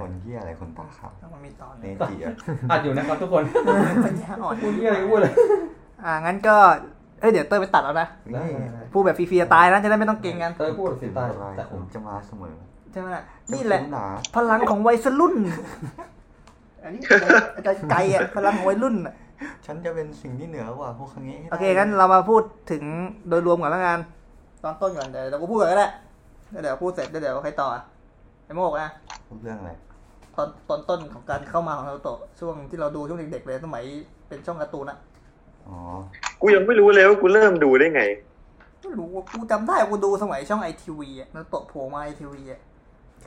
คนเหี้ยอะไรคนตาขาวมันมีตอนเนจิอ่ะอัดอยู่นะครับทุกคนปัญญาอ่อนพูดเหี้ยอะไรพูดเลยอ่างั้นก็เอ้ยเดี๋ยวเต้ยไปตัดแล้วนะพูดแบบฟรีๆตายนะจะได้ไม่ต้องเก่งกันเต้ยพูดสิตายแต่ผมจะมาเสมอใช่มั้ยนี่แหละพลังของวัยรุ่นอันนี้จะไกลอ่ะพลังวัยรุ่นอ่ะฉันจะเป็นสิ่งที่เหนือกว่าพวกคังเงะโอเคงั้นเรามาพูดถึงโดยรวมก่อนแล้วกันตอนต้นก่อนเดี๋ยวเราพูดกันก็ได้เดี๋ยวพูดเสร็จเดี๋ยวใครต่อไอ้โมกนะพูดเรื่องอะไรตอนตอนต้นของการเข้ามาของเราโตช่วงที่เราดูช่วงเด็กๆเลยสมัยเป็นช่องการ์ตูนอ่ะอ๋อกูยังไม่รู้เลยว่ากูเริ่มดูได้ไงไม่รู้ว่ากูจำได้กูดูสมัยช่องไอทีวีอ่ะเราโตโผล่มาไอทีวีอ่ะ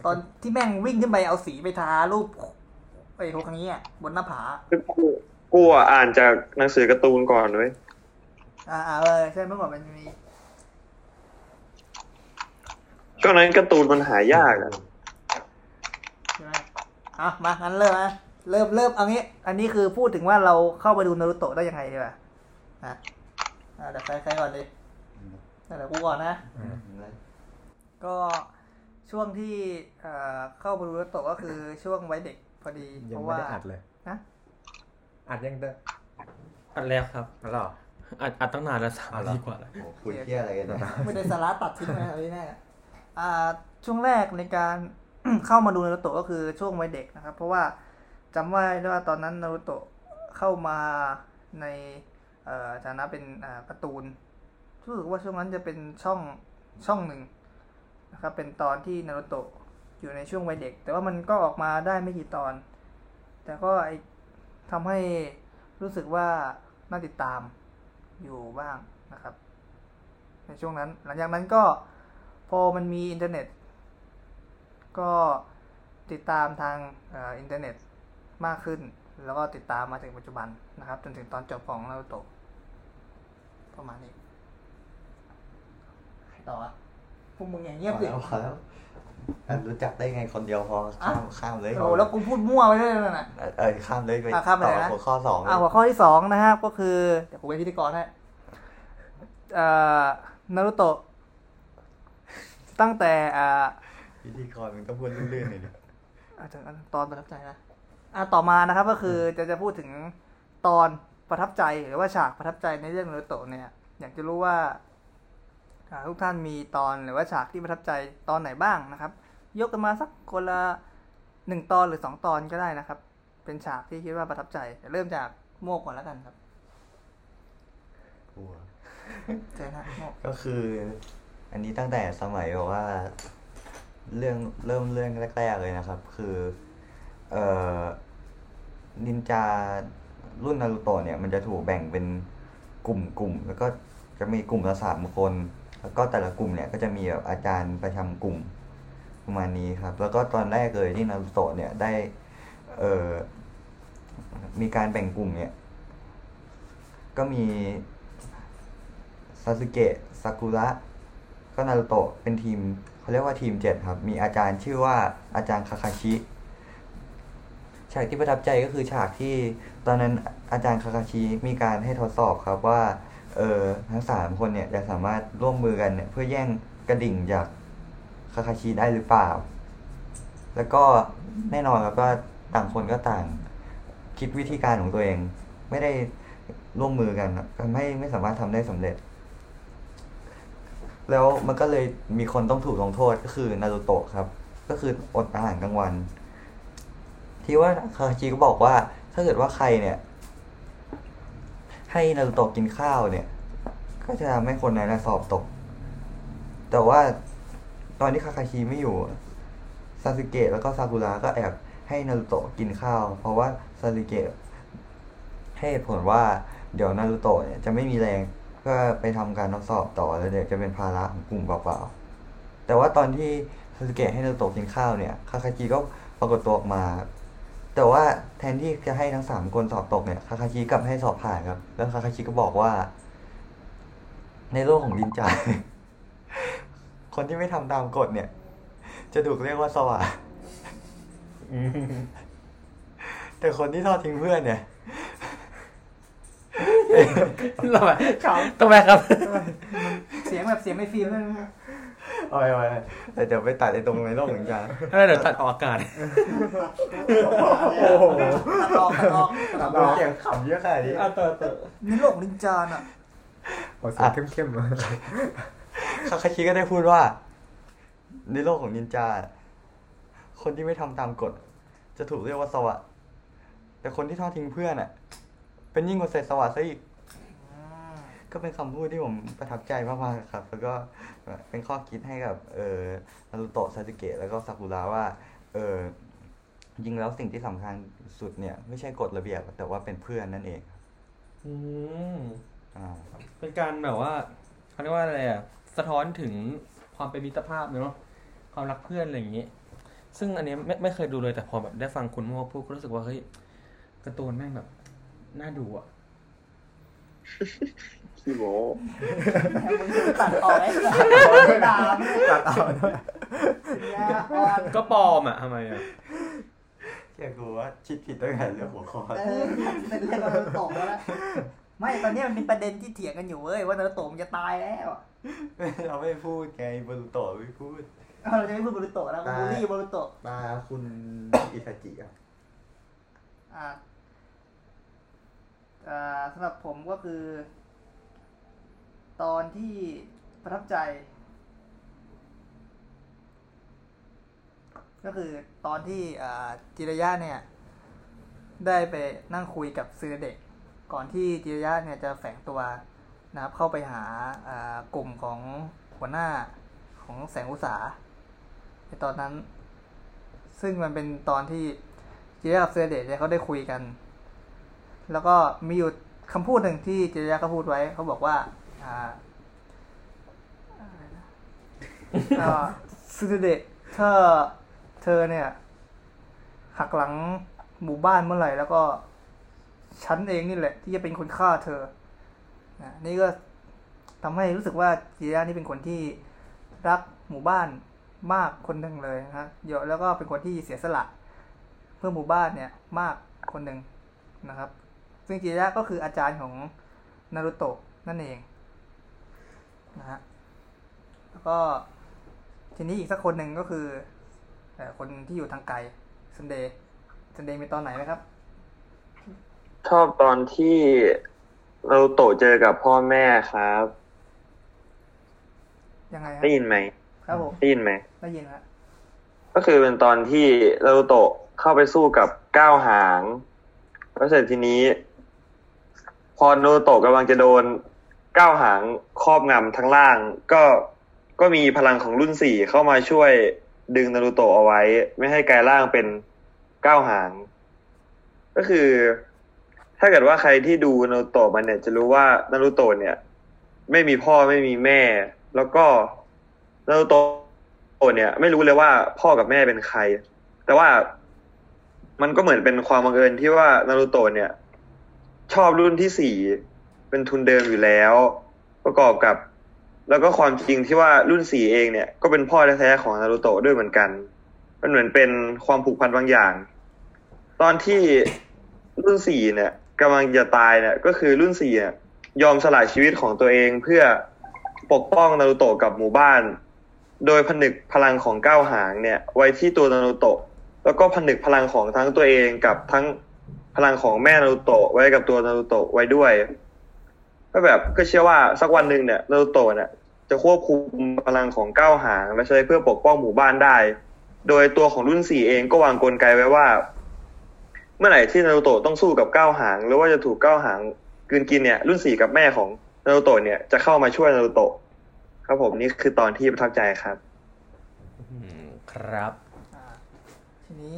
ตอนที่แม่งวิ่งขึ้นไปเอาสีไปทารูปไอ้พวกคังเงะบนหน้าผากูอ่านจากหนังสือการ์ตูนก่อนเว้ยอ่าเออใช่เมื่อก่อนมันมีช่วงนั้นการ์ตูนมันหายากอ่ะใช่มั้ยอ่ะมางั้นเริ่มอ่ะเริ่มเริ่มเอางี้อันนี้คือพูดถึงว่าเราเข้าไปดูนารูโตะได้ยังไงดีวะอ่ะอ่ะเดี๋ยวใครๆก่อนดินั่นแหละกูก่อนนะก็ช่วงที่เอ่อเข้าไปดูนารูโตะก็คือช่วงวัยเด็กพอดีเพราะว่ายังไม่ได้อัดเลยนะอัดยังเด้ออัดแล้วครับแล้วหรออัดอัดตั้งนานแล้วสามนาทีกว่าแล้วโอ้คุยเหี้ยอะไรกันนะไม่ได้สาระตัดทิ้งมั้ยอะไรแน่อ่าช่วงแรกในการ เข้ามาดูนารูโตะก็คือช่วงวัยเด็กนะครับเพราะว่าจำไว้ได้ว่าตอนนั้นนารูโตะเข้ามาในเอ่อฐานะเป็นอ่าการ์ตูนรู้สึกว่าช่วงนั้นจะเป็นช่องช่องหนึ่งนะครับเป็นตอนที่นารูโตะอยู่ในช่วงวัยเด็กแต่ว่ามันก็ออกมาได้ไม่กี่ตอนแต่ก็ไอทำให้รู้สึกว่าน่าติดตามอยู่บ้างนะครับในช่วงนั้นหลังจากนั้นก็พอมันมีอินเทอร์เน็ตก็ติดตามทางเอ่ออินเทอร์เน็ตมากขึ้นแล้วก็ติดตามมาถึงปัจจุบันนะครับจนถึงตอนจบของนารูโตะประมาณนี้ต่อพวกมึงอย่างเงียบสิรู้จักได้ไงคนเดียวพอข้ามข้ามเลยโอ้แล้วกูพูดมั่วไปเรื่อยๆน่ะเออข้ามเลยไปต่อหัวข้อสองอ่ะหัวข้อที่สองนะครับก็คือเดี๋ยวกูเป็นพิธีกรให้เอ่อนารูโตะตั้งแต่อ่าพิธีกรมึงต้องพูดเรื่อยๆหน่อยดิอาจารย์ตอนประทับใจนะอ่ะต่อมานะครับก็คือจะจะพูดถึงตอนประทับใจหรือว่าฉากประทับใจในเรื่องนารูโตะเนี่ยอยากจะรู้ว่าทุกท่านมีตอนหรือว่าฉากที่ประทับใจตอนไหนบ้างนะครับยกกันมาสักคนละหนึ่งตอนหรือสองตอนก็ได้นะครับเป็นฉากที่คิดว่าประทับใจเริ่มจากโมกก่อนแล้วกันครับกลัวใช่นะโมกก็คืออันนี้ตั้งแต่สมัยบอกว่าเรื่องเริ่มเรื่องแรกๆเลยนะครับคือเอ่อนินจารุ่นนารูโตะเนี่ยมันจะถูกแบ่งเป็นกลุ่มๆแล้วก็จะมีกลุ่มละสามคนแล้วก็แต่ละกลุ่มเนี่ยก็จะมีแบบอาจารย์ประจำกลุ่มประมาณนี้ครับแล้วก็ตอนแรกเลยที่นารูโตะเนี่ยได้เอ่อมีการแบ่งกลุ่มเนี่ยก็มีซาสึเกะซากุระก็นารูโตะเป็นทีมเขาเรียกว่าทีมเจ็ดครับมีอาจารย์ชื่อว่าอาจารย์คาคาชิฉากที่ประทับใจก็คือฉากที่ตอนนั้นอาจารย์คาคาชิมีการให้ทดสอบครับว่าเอ่อทั้งสามคนเนี่ยจะสามารถร่วมมือกันเนี่ยเพื่อแย่งกระดิ่งจากคาคาชิได้หรือเปล่าแล้วก็แน่นอนครับว่าต่างคนก็ต่างคิดวิธีการของตัวเองไม่ได้ร่วมมือกันทำให้ไม่สามารถทำได้สำเร็จแล้วมันก็เลยมีคนต้องถูกลงโทษก็คือนารูโตะครับก็คืออดอาหารกลางวัน ที่ว่าคาคาชิก็บอกว่าถ้าเกิดว่าใครเนี่ยให้นารูโตะกินข้าวเนี่ยก็จะทำให้คนนั้นสอบตกแต่ว่าตอนที่คาคาชิไม่อยู่ซาสึเกะแล้วก็ซากุระก็แอบให้นารูโตะกินข้าวเพราะว่าซาสึเกะให้ผลว่าเดี๋ยวนารูโตะเนี่ยจะไม่มีแรงก็ไปทำการทดสอบต่อแล้วเดี๋ยวจะเป็นภาระของกลุ่มเปล่าๆแต่ว่าตอนที่ซาสึเกะให้นารูโตะกินข้าวเนี่ยคาคาชิก็ปรากฏตัวออกมาแต่ว่าแทนที่จะให้ทั้งสามคนสอบตกเนี่ยคาคาชิกลับให้สอบผ่านครับแล้วคาคาชิก็บอกว่าในโลกของนินจาคนที่ไม่ทำตามกฎเนี่ยจะถูกเรียกว่าสวะแต่คนที่ทอดทิ้งเพื่อนเนี่ยทำไมครับทำไมครับเสียงแบบเสียงไม่ฟิล์มเลยนะครับโอ้ยๆแต่เดี๋ยวไปตัดไอ้ตรงในโลกของจาเดี๋ยวตัดออกอากาศโอ้โหตัดออกตัดออกตัดออกเสียงขำเยอะขนาดนี้ในโลกนินจาน่ะโอ้เสียงเข้มๆอ่ะคาคาชิก็ได้พูดว่าในโลกของนินจาคนที่ไม่ทำตามกฎจะถูกเรียกว่าสวะแต่คนที่ทอดทิ้งเพื่อนน่ะเป็นยิ่งกว่าเศษสวะซะอีกก็เป็นคำพูดที่ผมประทับใจมากๆครับแล้วก็เป็นข้อคิดให้กับเอ่อนารูโตะซาสึเกะแล้วก็ซากุระว่าเอ่อจริงแล้วสิ่งที่สำคัญสุดเนี่ยไม่ใช่กฎระเบียบแต่ว่าเป็นเพื่อนนั่นเองอืมอ่าเป็นการแบบว่าเขาเรียกว่าอะไรอ่ะสะท้อนถึงความเป็นมิตรภาพเนาะความรักเพื่อนอะไรอย่างงี้ซึ่งอันนี้ไม่ไม่เคยดูเลยแต่พอแบบได้ฟังคุณโม่พูดก็รู้สึกว่าเฮ้ยการ์ตูนแม่งแบบน่าดูอ่ะพี่โม่ตัดต่อได้ตัดต่อด้วยก็ปลอมอ่ะทำไมอ่ะแกกลัวคิดผิดตั้งแต่เรื่องหัวข้อเออเป็นเรื่องนารูโตะแล้วไม่ตอนนี้มันมีประเด็นที่เถียงกันอยู่เว้ยว่านารูโตะมันจะตายแล้วเราไม่พูดไงนารูโตะไม่พูดเราจะไม่พูดนารูโตะแล้วบูลลี่นารูโตะมาคุณอิซาจิอ่ะอ่าอ่าสำหรับผมก็คือตอนที่ประทับใจก็คือตอนที่จิระยะเนี่ยได้ไปนั่งคุยกับซึนาเดะก่อนที่จิระยะเนี่ยจะแฝงตัวนะครับเข้าไปหากลุ่มของหัวหน้าของแสงอุตสาในตอนนั้นซึ่งมันเป็นตอนที่จิระยะกับซึนาเดะเนี่ยเขาได้คุยกันแล้วก็มีอยู่คำพูดหนึ่งที่จิระยะเขาพูดไว้เขาบอกว่าอ่าอ่าซึนาเดะถ้าเธอเนี่ยหักหลังหมู่บ้านเมื่อไหร่แล้วก็ฉันเองนี่แหละที่จะเป็นคนฆ่าเธอนะนี่ก็ทำให้รู้สึกว่าจิระนี่เป็นคนที่รักหมู่บ้านมากคนหนึ่งเลยฮะเยอะแล้วก็เป็นคนที่เสียสละเพื่อหมู่บ้านเนี่ยมากคนหนึ่งนะครับซึ่งจิระก็คืออาจารย์ของนารูโตะนั่นเองนะฮะแล้วก็ทีนี้อีกสักคนหนึ่งก็คือคนที่อยู่ทางไกลซันเดย์ซันเดย์มีตอนไหนไหมครับชอบตอนที่เราโตเจอกับพ่อแม่ครับยังไงได้ยินไหมครับผมได้ยินไหมได้ยินครับก็คือเป็นตอนที่เราโตเข้าไปสู้กับก้าวหางแล้วเสร็จทีนี้พอนารูโตะกำลังจะโดนก้าวหางครอบงำทั้งล่างก็ก็มีพลังของรุ่นสี่เข้ามาช่วยดึงนารูโตะเอาไว้ไม่ให้กลายร่างเป็นก้าวหางก็คือถ้าเกิดว่าใครที่ดูนารูโตะมันเนี่ยจะรู้ว่านารูโตะเนี่ยไม่มีพ่อไม่มีแม่แล้วก็นารูโตะเนี่ยไม่รู้เลยว่าพ่อกับแม่เป็นใครแต่ว่ามันก็เหมือนเป็นความบังเอิญที่ว่านารูโตะเนี่ยชอบรุ่นที่สี่เป็นทุนเดิมอยู่แล้วประกอบกับแล้วก็ความจริงที่ว่ารุ่นสี่เองเนี่ยก็เป็นพ่อแท้ๆของนารูโตะด้วยเหมือนกันมันเหมือนเป็นความผูกพันบางอย่างตอนที่รุ่นสี่เนี่ยกำลังจะตายเนี่ยก็คือรุ่นสี่เนี่ยยอมสละชีวิตของตัวเองเพื่อปกป้องนารูโตะกับหมู่บ้านโดยผนึกพลังของก้าวหางเนี่ยไว้ที่ตัวนารูโตะแล้วก็ผนึกพลังของทั้งตัวเองกับทั้งพลังของแม่นารูโตะไว้กับตัวนารูโตะไว้ด้วยก็แบบก็เชื่อว่าสักวันหนึ่งเนี่ยนารูโตะเนี่ยจะควบคุมพลังของก้าวหางและใช้เพื่อปกป้องหมู่บ้านได้โดยตัวของรุ่นสี่เองก็วางกลไกไว้ว่า มื่อไหร่ที่นารูโตะต้องสู้กับเก้าหางหรือว่าจะถูกเก้าหางกินกินเนี่ยรุ่นสี่กับแม่ของนารูโตะเนี่ยจะเข้ามาช่วยนารูโตะครับผมนี่คือตอนที่ประทับใจครับครับทีนี้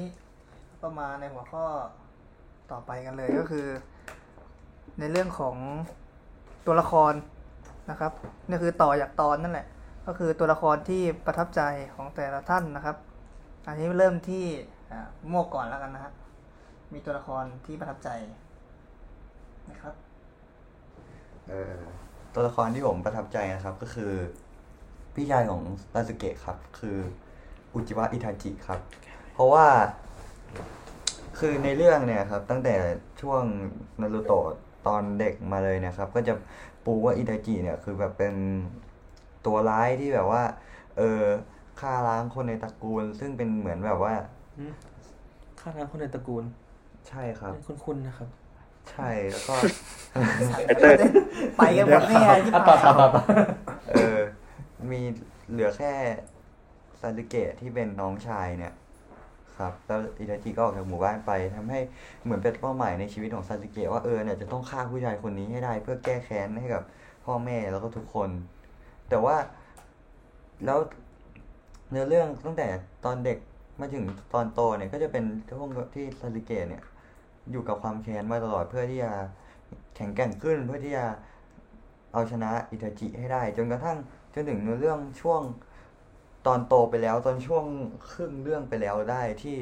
ก็มาในหัวข้อต่อไปกันเลยก็คือในเรื่องของตัวละครนะครับนี่คือต่อจากตอนนั่นแหละก็คือตัวละครที่ประทับใจของแต่ละท่านนะครับอันนี้เริ่มที่โม่ก่อนแล้วกันนะฮะมีตัวละครที่ประทับใจนะครับเออตัวละครที่ผมประทับใจนะครับก็คือพี่ชายของราสึเกะครับคืออุจิวะอิทาจิครับเพราะว่าคือในเรื่องเนี่ยครับตั้งแต่ช่วงนารูโตะตอนเด็กมาเลยนะครับก็จะปูว่าอิทาจิเนี่ยคือแบบเป็นตัวร้ายที่แบบว่าเออฆ่าล้างคนในตระกูลซึ่งเป็นเหมือนแบบว่าฆ่าล้างคนในตระกูลใช่ครับคุ้นๆนะครับใช่แล้วก็ไปกันหมดนี่ไงที่ปาเออมีเหลือแค่ซาสึเกะที่เป็นน้องชายเนี่ยครับแล้วอิทาจิก็ออกจากหมู่บ้านไปทำให้เหมือนเป็นเป้าหมายในชีวิตของซาสึเกะว่าเออเนี่ยจะต้องฆ่าผู้ชายคนนี้ให้ได้เพื่อแก้แค้นให้กับพ่อแม่แล้วก็ทุกคนแต่ว่าแล้วเนื้อเรื่องตั้งแต่ตอนเด็กมาถึงตอนโตเนี่ยก็จะเป็นช่วงที่ซาสึเกะเนี่ยอยู่กับความแค้นมาตลอดเพื่อที่จะแข็งแกร่งขึ้นเพื่อที่จะเอาชนะอิทาจิให้ได้จนกระทั่งจนถึงเนื้อเรื่องช่วงตอนโตไปแล้วตอนช่วงครึ่งเรื่องไปแล้วได้ที่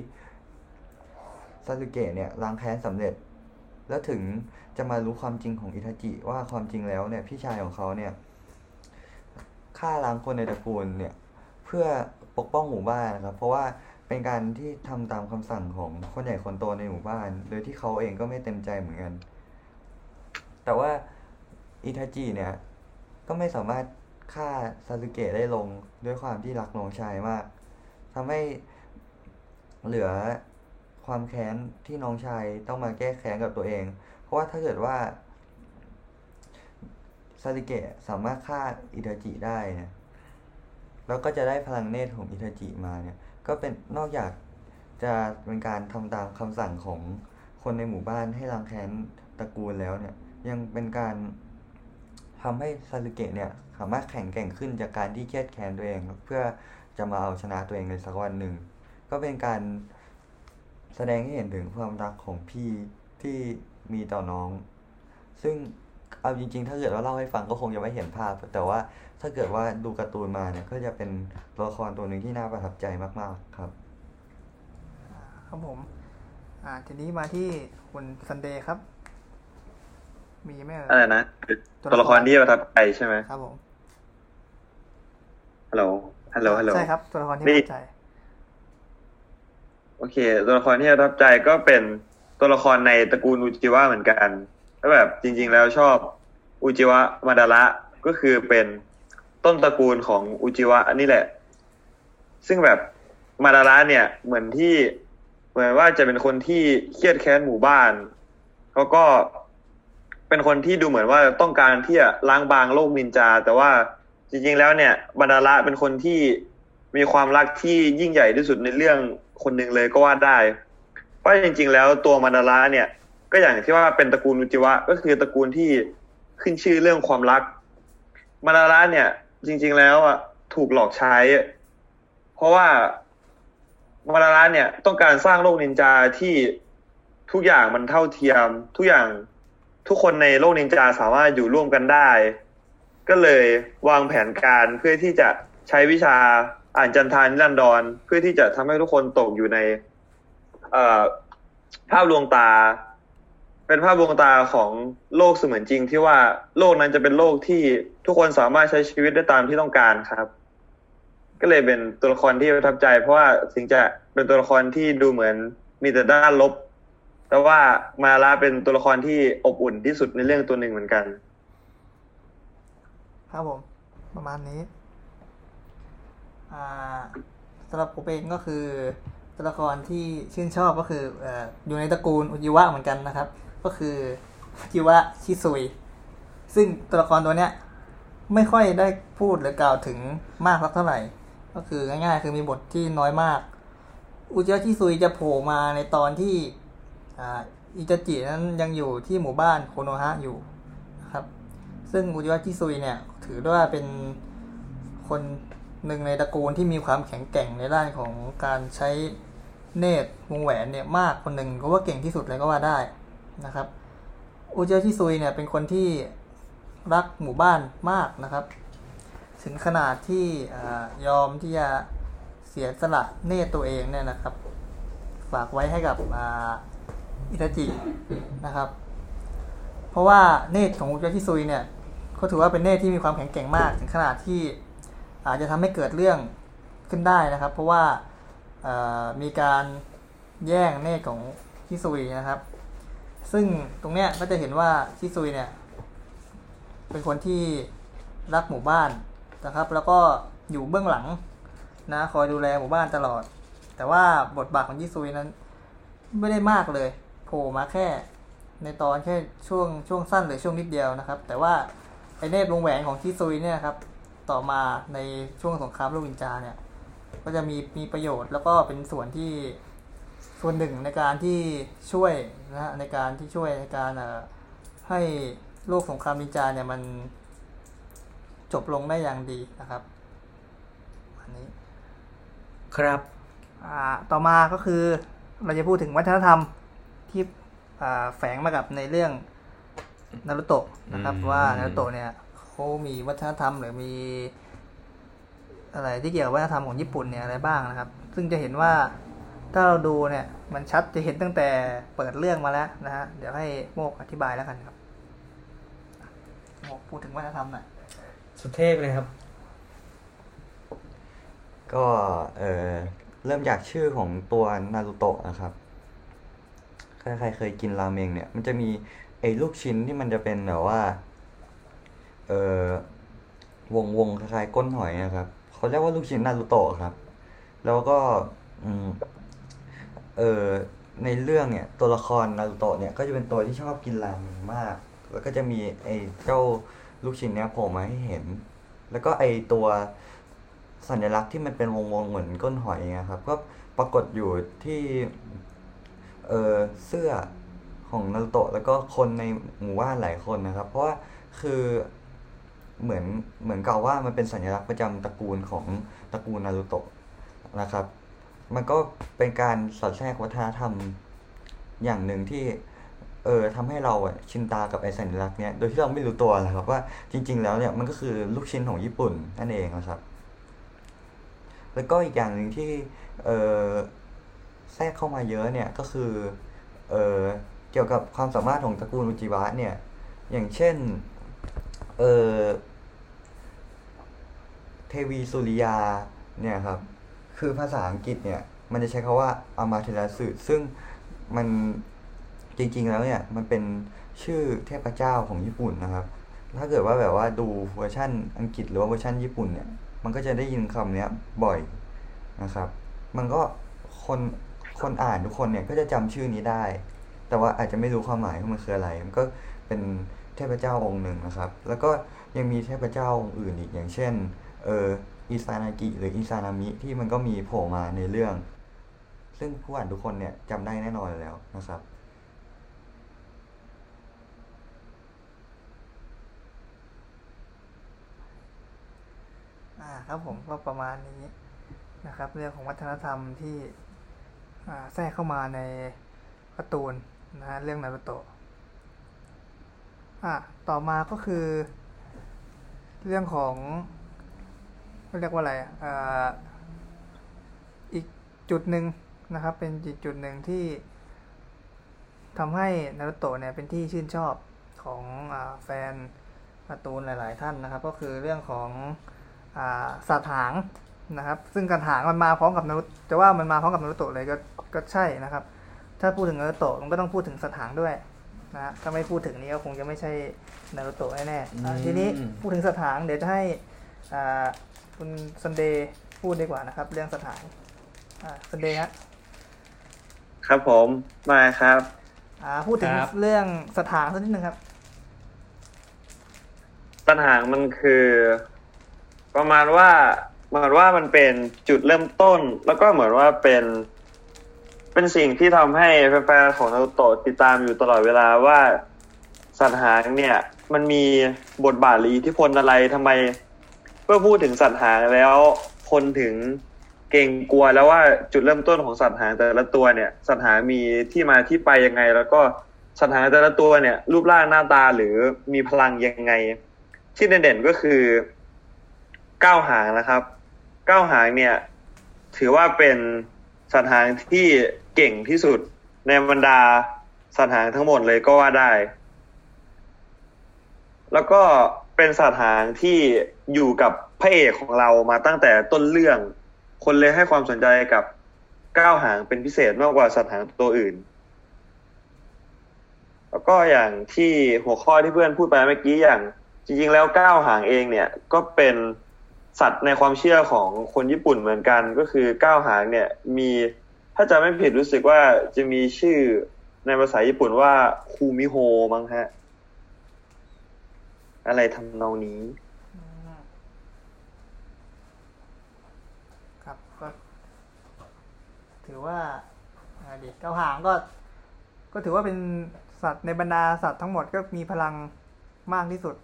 ซาสึเกะเนี่ยล้างแค้นสำเร็จแล้วถึงจะมารู้ความจริงของอิทาจิว่าความจริงแล้วเนี่ยพี่ชายของเขาเนี่ยฆ่าล้างคนในตระกูลเนี่ยเพื่อปกป้องหมู่บ้านนะครับเพราะว่าเป็นการที่ทำตามคำสั่งของคนใหญ่คนโตในหมู่บ้านโดยที่เขาเองก็ไม่เต็มใจเหมือนกันแต่ว่าอิทาจิเนี่ยก็ไม่สามารถฆ่าซาสึเกะได้ลงด้วยความที่รักน้องชายมากทำให้เหลือความแค้นที่น้องชายต้องมาแก้แค้นกับตัวเองเพราะว่าถ้าเกิดว่าซาสึเกะสามารถฆ่าอิทาจิได้นะแล้วก็จะได้พลังเนตรของอิทาจิมาเนี่ยก็เป็นนอกจากจะเป็นการทำตามคำสั่งของคนในหมู่บ้านให้ล้างแค้นตระกูลแล้วเนี่ยยังเป็นการทำให้ซาสึเกะเนี่ยสามารถแข็งแกร่งขึ้นจากการที่เครียดแค้นตัวเองเพื่อจะมาเอาชนะตัวเองในสักวันหนึ่งก็เป็นการแสดงให้เห็นถึงความรักของพี่ที่มีต่อน้องซึ่งเอาจริงๆถ้าเกิดว่าเล่าให้ฟังก็คงจะไม่เห็นภาพแต่ว่าถ้าเกิดว่าดูการ์ตูนมาเนี่ยก็จะเป็นตัวละครตัวหนึ่งที่น่าประทับใจมากๆครับครับผมอ่าทีนี้มาที่คุณซันเดย์ครับมีไหมอะไรนะตัวละครที่ประทับใจใช่ไหมครับผมฮัลโหลฮัลโหลฮัลโหลใช่ครับตัวละครที่ประทับใจโอเคตัวละครที่ประทับใจก็เป็นตัวละครในตระกูลอุจิวะเหมือนกันแล้วแบบจริงๆแล้วชอบอุจิวะมาดาระก็คือเป็นต้นตระกูลของอุจิวะนี่แหละซึ่งแบบมาดาระเนี่ยเหมือนที่เหมือนว่าจะเป็นคนที่เครียดแค้นหมู่บ้านเขาก็เป็นคนที่ดูเหมือนว่าต้องการที่จะล้างบางโลกนินจาแต่ว่าจริงๆแล้วเนี่ยมาดาระเป็นคนที่มีความรักที่ยิ่งใหญ่ที่สุดในเรื่องคนหนึ่งเลยก็ว่าได้เพราะจริงๆแล้วตัวมาดาระเนี่ยก็อย่างที่ว่าเป็นตระกูลอุจิวะก็คือตระกูลที่ขึ้นชื่อเรื่องความรักมาดาระเนี่ยจริงๆแล้วอ่ะถูกหลอกใช้เพราะว่ามาดาระเนี่ยต้องการสร้างโลกนินจาที่ทุกอย่างมันเท่าเทียมทุกอย่างทุกคนในโลกนินจาสามารถอยู่ร่วมกันได้ก็เลยวางแผนการเพื่อที่จะใช้วิชาอ่านจันทานิรันดรเพื่อที่จะทำให้ทุกคนตกอยู่ในเอ่อภาพลวงตาเป็นภาพลวงตาของโลกเสมือนจริงที่ว่าโลกนั้นจะเป็นโลกที่ทุกคนสามารถใช้ชีวิตได้ตามที่ต้องการครับก็เลยเป็นตัวละครที่ประทับใจเพราะว่าถึงจะเป็นตัวละครที่ดูเหมือนมีแต่ด้านลบแต่ว่ามาลาเป็นตัวละครที่อบอุ่นที่สุดในเรื่องตัวหนึ่งเหมือนกันครับผมประมาณนี้อ่าสำหรับผมเองก็คือตัวละครที่ชื่นชอบก็คือ เอ่อ อยู่ในตระกูลอุจิวะเหมือนกันนะครับก็คืออุจิวะชิซุยซึ่งตัวละครตัวเนี้ยไม่ค่อยได้พูดหรือกล่าวถึงมากสักเท่าไหร่ก็คือง่ายๆคือมีบทที่น้อยมากอุจิวะชิซุยจะโผล่มาในตอนที่ อ่าอิตาจินั้นยังอยู่ที่หมู่บ้านโคโนฮะอยู่นะครับซึ่งอุจิวะคิซุยเนี่ยถือได้ว่าเป็นคนหนึ่งในตระกูลที่มีความแข็งแกร่งในด้านของการใช้เนตรวงแหวนเนี่ยมากคนหนึ่งก็ว่าเก่งที่สุดเลยก็ว่าได้นะครับอุจิวะคิซุยเนี่ยเป็นคนที่รักหมู่บ้านมากนะครับถึงขนาดที่ยอมที่จะเสียสละเนตรตัวเองเนี่ยนะครับฝากไว้ให้กับอิตาจินะครับเพราะว่าเนตรของอุจิวะคิซุยเนี่ยก็ถือว่าเป็นเนตรที่มีความแข็งแกร่งมากถึงขนาดที่อาจจะทำให้เกิดเรื่องขึ้นได้นะครับเพราะว่ามีการแย่งเนตรของคิซุยนะครับซึ่งตรงเนี้ยก็จะเห็นว่าคิซุยเนี่ยเป็นคนที่รักหมู่บ้านนะครับแล้วก็อยู่เบื้องหลังนะคอยดูแลหมู่บ้านตลอดแต่ว่าบทบาทของคิซุยนั้นไม่ได้มากเลยโผล่มาแค่ในตอนแค่ช่วงช่วงสั้นหรือช่วงนิดเดียวนะครับแต่ว่าไอ้เนตรวงแหวนของคิซุยเนี่ยครับต่อมาในช่วงสงครามโลกนินจาเนี่ยก็จะมีมีประโยชน์แล้วก็เป็นส่วนที่ส่วนหนึ่งในการที่ช่วยนะฮะในการที่ช่วยในการให้โลกสงครามนินจาเนี่ยมันจบลงได้อย่างดีนะครับอันนี้ครับอ่าต่อมาก็คือเราจะพูดถึงวัฒนธรรมที่อ่าแฝงมากับในเรื่องนารูโตะนะครับว่านารูโตะเนี่ยเขามีวัฒนธรรมหรือมีอะไรที่เกี่ยวกับวัฒนธรรมของญี่ปุ่นเนี่ยอะไรบ้างนะครับซึ่งจะเห็นว่าถ้าเราดูเนี่ยมันชัดจะเห็นตั้งแต่เปิดเรื่องมาแล้วนะฮะเดี๋ยวให้โมกอธิบายแล้วกันครับโมกพูดถึงวัฒนธรรมหน่อยสุดเทพเลยครับก็เออเริ่มจากชื่อของตัวนารูโตะนะครับใครๆเคยกินราเมงเนี่ยมันจะมีไอ้ลูกชิ้นที่มันจะเป็นแบบว่าเออวงวงคล้ายๆก้นหอยนะครับเขาเรียกว่าลูกชิ้นนารูโตะครับแล้วก็อืมเออในเรื่องเนี่ยตัวละครนารูโตะเนี่ยก็จะเป็นตัวที่ชอบกินราเมงมากแล้วก็จะมีไอ้เจ้าลูกชิ้นเนี่ยโผล่มาให้เห็นแล้วก็ไอตัวสัญลักษณ์ที่มันเป็นวงๆเหมือนก้นหอยนะครับก็ปรากฏอยู่ที่เอ่อเสื้อของนารูโตะแล้วก็คนในหมู่บ้านหลายคนนะครับเพราะว่าคือเหมือนเหมือนกับว่ามันเป็นสัญลักษณ์ประจำตระกูลของตระกูลนารูโตะนะครับมันก็เป็นการสอดแทรกวัฒนธรรมอย่างหนึ่งที่เออทำให้เราชินตากับไอสัญลักษณ์เนี้ยโดยที่เราไม่รู้ตัวนะครับว่าจริงๆแล้วเนี่ยมันก็คือลูกชิ้นของญี่ปุ่นนั่นเองนะครับแล้วก็อีกอย่างหนึ่งที่เออแทรกเข้ามาเยอะเนี่ยก็คือเออเกี่ยวกับความสามารถของตระกูลอุจิวะเนี่ยอย่างเช่นเออเทวีสุริยาเนี่ยครับคือภาษาอังกฤษเนี่ยมันจะใช้คำว่าอามาเทราสึซึ่งมันจริงๆแล้วเนี่ยมันเป็นชื่อเทพเจ้าของญี่ปุ่นนะครับถ้าเกิดว่าแบบว่าดูเวอร์ชั่นอังกฤษหรือว่าเวอร์ชั่นญี่ปุ่นเนี่ยมันก็จะได้ยินคำนี้บ่อยนะครับมันก็คนคนอ่านทุกคนเนี่ยก็จะจำชื่อนี้ได้แต่ว่าอาจจะไม่รู้ความหมายว่ามันคืออะไรมันก็เป็นเทพเจ้าองค์หนึ่งนะครับแล้วก็ยังมีเทพเจ้าองค์อื่นอีกอย่างเช่นเอออิซานากิหรืออิซานามิที่มันก็มีโผล่มาในเรื่องซึ่งผู้อ่านทุกคนเนี่ยจำได้แน่นอนแล้วนะครับครับผมก็ประมาณนี้นะครับเรื่องของวัฒนธรรมที่แทรกเข้ามาในการ์ตูนนะฮะเรื่องนารูโตะอ่ะต่อมาก็คือเรื่องของเรียกว่าอะไรอ่าอีกจุดหนึ่งนะครับเป็นจุดจุดหนึ่งที่ทำให้นารูโตะเนี่ยเป็นที่ชื่นชอบของอ่าแฟนการ์ตูนหลายๆท่านนะครับก็คือเรื่องของอ่าสัตว์หางนะครับซึ่งการหางมันมาพร้อมกับนารูโตะจะว่ามันมาพร้อมกับนารูโตะเลยก็ก็ใช่นะครับถ้าพูดถึงนารูโตะมันก็ต้องพูดถึงสัตว์หางด้วยนะถ้าไม่พูดถึงนี้ก็คงจะไม่ใช่นารูโตะแน่ๆทีนี้พูดถึงสัตว์หางเดี๋ยวจะให้อ่าคุณซันเดย์พูดดีกว่านะครับเรื่องสัตว์หางอ่าซันเดย์ฮะครับผมมาครับอ่าพูดถึงเรื่องสัตว์หางสักนิดนึงครับสัตว์หางมันคือประมาณว่าเหมือนว่ามันเป็นจุดเริ่มต้นแล้วก็เหมือนว่าเป็น เป็นสิ่งที่ทำให้แฟนๆของนารูโตะติดตามอยู่ตลอดเวลาว่าสัตว์หางเนี่ยมันมีบทบาทหรืออิทธิพลอะไรทำไมเมื่อพูดถึงสัตว์หางแล้วคนถึงเก่งกลัวแล้วว่าจุดเริ่มต้นของสัตว์หางแต่ละตัวเนี่ยสัตว์หางมีที่มาที่ไปยังไงแล้วก็สัตว์หางแต่ละตัวเนี่ยรูปร่างหน้าตาหรือมีพลังยังไงที่เด่นๆก็คือเก้าหางนะครับเก้าหางเนี่ยถือว่าเป็นสัตว์หางที่เก่งที่สุดในบรรดาสัตว์หางทั้งหมดเลยก็ว่าได้แล้วก็เป็นสัตว์หางที่อยู่กับพระเอกของเรามาตั้งแต่ต้นเรื่องคนเลยให้ความสนใจกับเก้าหางเป็นพิเศษมากกว่าสัตว์หางตัวอื่นแล้วก็อย่างที่หัวข้อที่เพื่อนพูดไปเมื่อกี้อย่างจริงๆแล้วเก้าหางเองเนี่ยก็เป็นสัตว์ในความเชื่อของคนญี่ปุ่นเหมือนกันก็คือเก้าหางเนี่ยมีถ้าจำไม่ผิดรู้สึกว่าจะมีชื่อในภาษาญี่ปุ่นว่าคูมิโฮมั้งฮะอะไรทำนองนี้ครับก็ถือว่าเด็กเก้าหางก็ก็ถือว่าเป็นสัตว์ในบรรดาสัตว์ทั้งหมดก็มีพลังมากที่สุด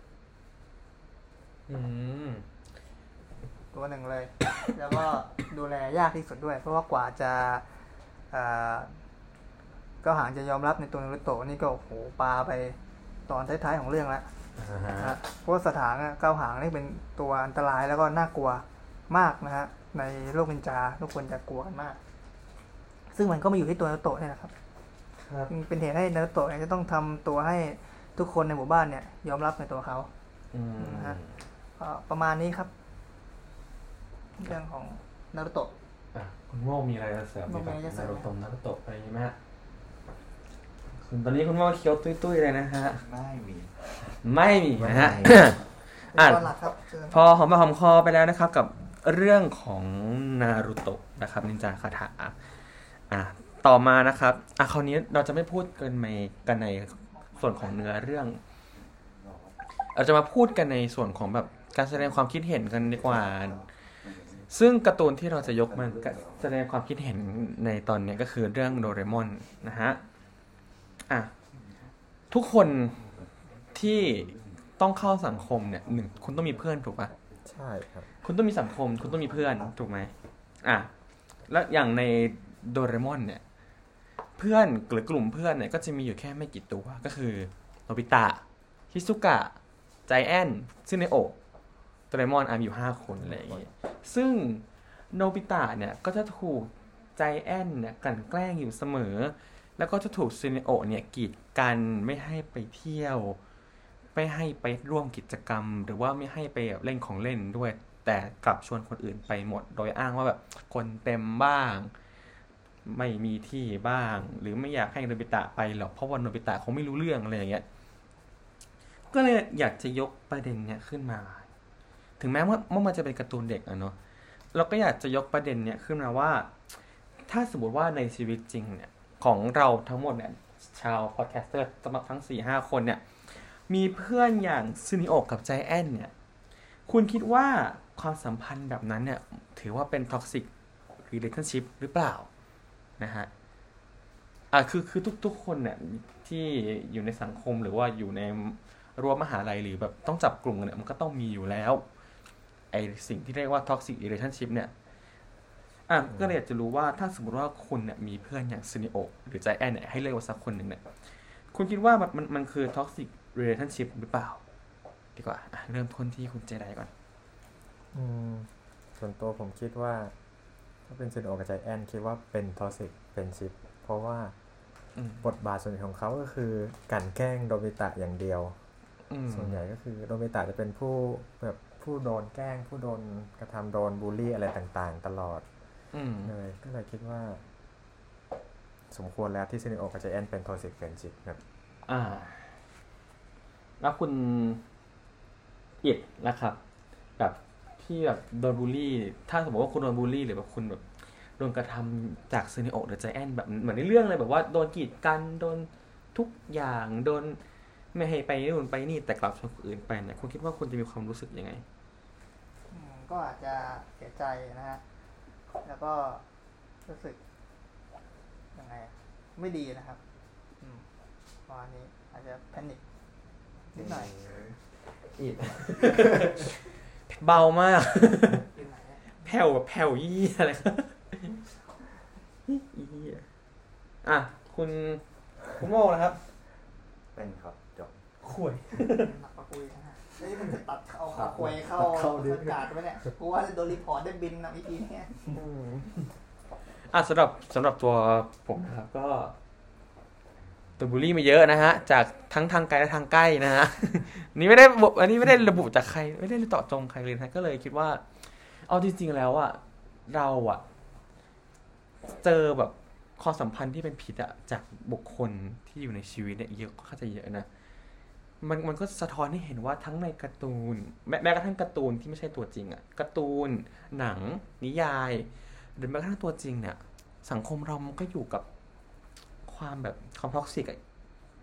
ตัวหนึ่งเลย แล้วก็ดูแลยากที่สุดด้วยเพราะว่ากว่าจะเก้าหางจะยอมรับในตัวนารูโตะนี่ก็โอ้โหปาไปตอนท้ายๆของเรื่องแล้วนะเพราะสัตว์หางเก้าหางนี่เป็นตัวอันตรายแล้วก็น่ากลัวมากนะฮะในโลกนินจาทุกคนจะกลัวกันมากซึ่งมันก็มาอยู่ที่ตัวนารูโตะนี่แหละครับเป็นเหตุให้นารูโตะเนี่ยจะต้องทำตัวให้ทุกคนในหมู่บ้านเนี่ยยอมรับในตัวเขานะฮะประมาณนี้ครับเรื่องของนารูโตะคุณโม่มีอะไรจะเสริมไหมครับนารูโตะนารูโตะอะไรอย่างนี้ไหมฮะตอนนี้คุณโม่เคี้ยวตุ้ยๆเลยนะฮะไม่มีไม่มีนะฮะอ่ะพอหอมปากหอมคอไปแล้วนะครับกับเรื่องของนารูโตะนะครับนินจาคาถาอ่ะต่อมานะครับอ่ะคราวนี้เราจะไม่พูดเกินไปกันในส่วนของเนื้อเรื่องเราจะมาพูดกันในส่วนของแบบการแสดงความคิดเห็นกันดีกว่าซึ่งการ์ตูนที่เราจะยกมาแสดงความคิดเห็นในตอนนี้ก็คือเรื่องโดเรมอนนะฮะอ่ะทุกคนที่ต้องเข้าสังคมเนี่ยหนึ่งคุณต้องมีเพื่อนถูกปะใช่ครับคุณต้องมีสังคมคุณต้องมีเพื่อนถูกไหมอ่ะแล้วอย่างในโดเรมอนเนี่ยเพื่อนหรือกลุ่มเพื่อนเนี่ยก็จะมีอยู่แค่ไม่กี่ตัวก็คือโนบิตะฮิซุกะไจแอนท์ซึเนโอะโดเรมอนอ่ะมีอยู่ห้าคนอะไรอย่างเงี้ยซึ่งโนบิตะเนี่ยก็จะถูกไจแอนท์เนี่ยกลั่นแกล้งอยู่เสมอแล้วก็จะถูกซึเนโอะเนี่ยกีดกันไม่ให้ไปเที่ยวไม่ให้ไปร่วมกิจกรรมหรือว่าไม่ให้ไปเล่นของเล่นด้วยแต่กลับชวนคนอื่นไปหมดโดยอ้างว่าแบบคนเต็มบ้างไม่มีที่บ้างหรือไม่อยากให้โนบิตะไปหรอกเพราะว่าโนบิตะคงไม่รู้เรื่องอะไรอย่างเงี้ยก็เลยอยากจะยกประเด็นเนี้ยขึ้นมาถึงแม้ว่ามันจะเป็นการ์ตูนเด็กอะเนาะเราก็อยากจะยกประเด็นเนี้ยขึ้นมาว่าถ้าสมมติว่าในชีวิตจริงเนี่ยของเราทั้งหมดเนี่ยชาวพอดแคสเตอร์ทั้ง สี่ห้า คนเนี่ยมีเพื่อนอย่างซึนิโอะกับไจแอนท์เนี่ยคุณคิดว่าความสัมพันธ์แบบนั้นเนี่ยถือว่าเป็นท็อกซิกรีเลชั่นชิพหรือเปล่านะฮะอ่ะคือคือทุกๆคนเนี่ยที่อยู่ในสังคมหรือว่าอยู่ในรั้วมหาลัยหรือแบบต้องจับกลุ่มกันเนี่ยมันก็ต้องมีอยู่แล้วไอสิ่งที่เรียกว่าท็อกซิกรีเลชั่นชิพเนี่ยอ่ะก็เลยอยากจะรู้ว่าถ้าสมมติว่าคุณเนี่ยมีเพื่อนอย่างซึนิโอะหรือไจแอนท์เนี่ยให้เลือกว่าสักคนหนึ่งเนี่ยคุณคิดว่ามันมันคือท็อกซิกรีเลชั่นชิพหรือเปล่าดีกว่าอ่ะเริ่มต้นที่คุณเจไดก่อนอืมส่วนตัวผมคิดว่าถ้าเป็นซึนิโอะกับไจแอนท์คิดว่าเป็นท็อกซิกเป็นชิพเพราะว่าบทบาทส่วนใหญ่ของเขาก็คือการแกล้งโดมิตะอย่างเดียวส่วนใหญ่ก็คือโดมิตะจะเป็นผู้แบบผู้โดนแกล้งผู้โดนกระทำโดนบูลลี่อะไรต่างๆตลอดเลยก็เลยคิดว่าสมควรแล้วที่ซึนิโอะกับไจแอนท์เป็นท็อกซิกเฟรนด์ชิพครับอ่าแล้วคุณอิดนะครับแบบที่แบบโดนบูลลี่ถ้าสมมติว่าคุณโดนบูลลี่หรือแบบคุณแบบโดนกระทำจากซึนิโอะหรือไจแอนท์แบบเหมือนในเรื่องเลยแบบว่าโดนกีดกันโดนทุกอย่างโดนไม่ให้ไปนู่นไปนี่แต่กลับชวนคนอื่นไปเนี่ยคุณคิดว่าคุณจะมีความรู้สึกยังไงก็อาจจะเสียใจนะฮะแล้วก็รู้สึก ยังไงไม่ดีนะครับตอนนี้อาจจะแพนิคนิดหน่อยอีกเบามากแผ่วแบบแผ่วยี่อะไรครับอ่ะคุณคุณโมกนะครับเป็นครับจบคุยหนักปะคุยนะนี่มันจะตัดเอาขาคุยเข้าอากาศไปเนี่ยกูว่าจะโดนรีพอร์ตได้บินนะอีพีนี้อ่ะสำหรับสำหรับตัวผมนะครับก็ตัวบูลลี่มาเยอะนะฮะจากทั้งทางไกลและทางใกล้นะฮะนี่ไม่ได้อันนี้ไม่ได้ระบุจากใครไม่ได้ต่อจงใครเลยนะก็เลยคิดว่าเอาจริงๆแล้วอ่ะเราอ่ะเจอแบบความสัมพันธ์ที่เป็นผิดอ่ะจากบุคคลที่อยู่ในชีวิตเนี่ยเยอะเข้าใจเยอะนะมันมันก็สะท้อนให้เห็นว่าทั้งในการ์ตูนแม้แม้กระทั่งการ์ตูนที่ไม่ใช่ตัวจริงอ่ะการ์ตูนหนังนิยายหรือแม้กระทั่งตัวจริงเนี่ยสังคมเรามันก็อยู่กับความแบบความท็อกซิก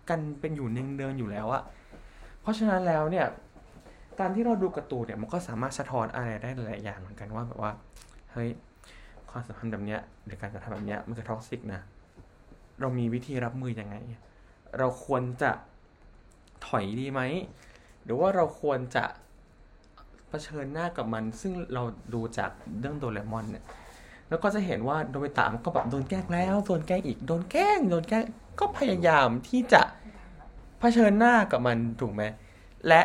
กันเป็นอยู่เนืองเดินอยู่แล้วอ่ะเพราะฉะนั้นแล้วเนี่ยการที่เราดูการ์ตูนเนี่ยมันก็สามารถสะท้อนอะไรได้หลายอย่างเหมือนกันว่าแบบว่าเฮ้ยความสัมพันธ์แบบเนี้ยหรือการกระทำแบบเนี้ยมันคือท็อกซิกนะเรามีวิธีรับมือยังไงเราควรจะถอยดีไหมหรือว่าเราควรจะเผชิญหน้ากับมันซึ่งเราดูจากเรื่องโดเรมอนเนี่ยแล้วก็จะเห็นว่าโดเรตามันก็แบบโดนแกล้งแล้วโดนแกล้งอีกโดนแกล้งโดนแกล้งก็พยายามที่จะเผชิญหน้ากับมันถูกไหมและ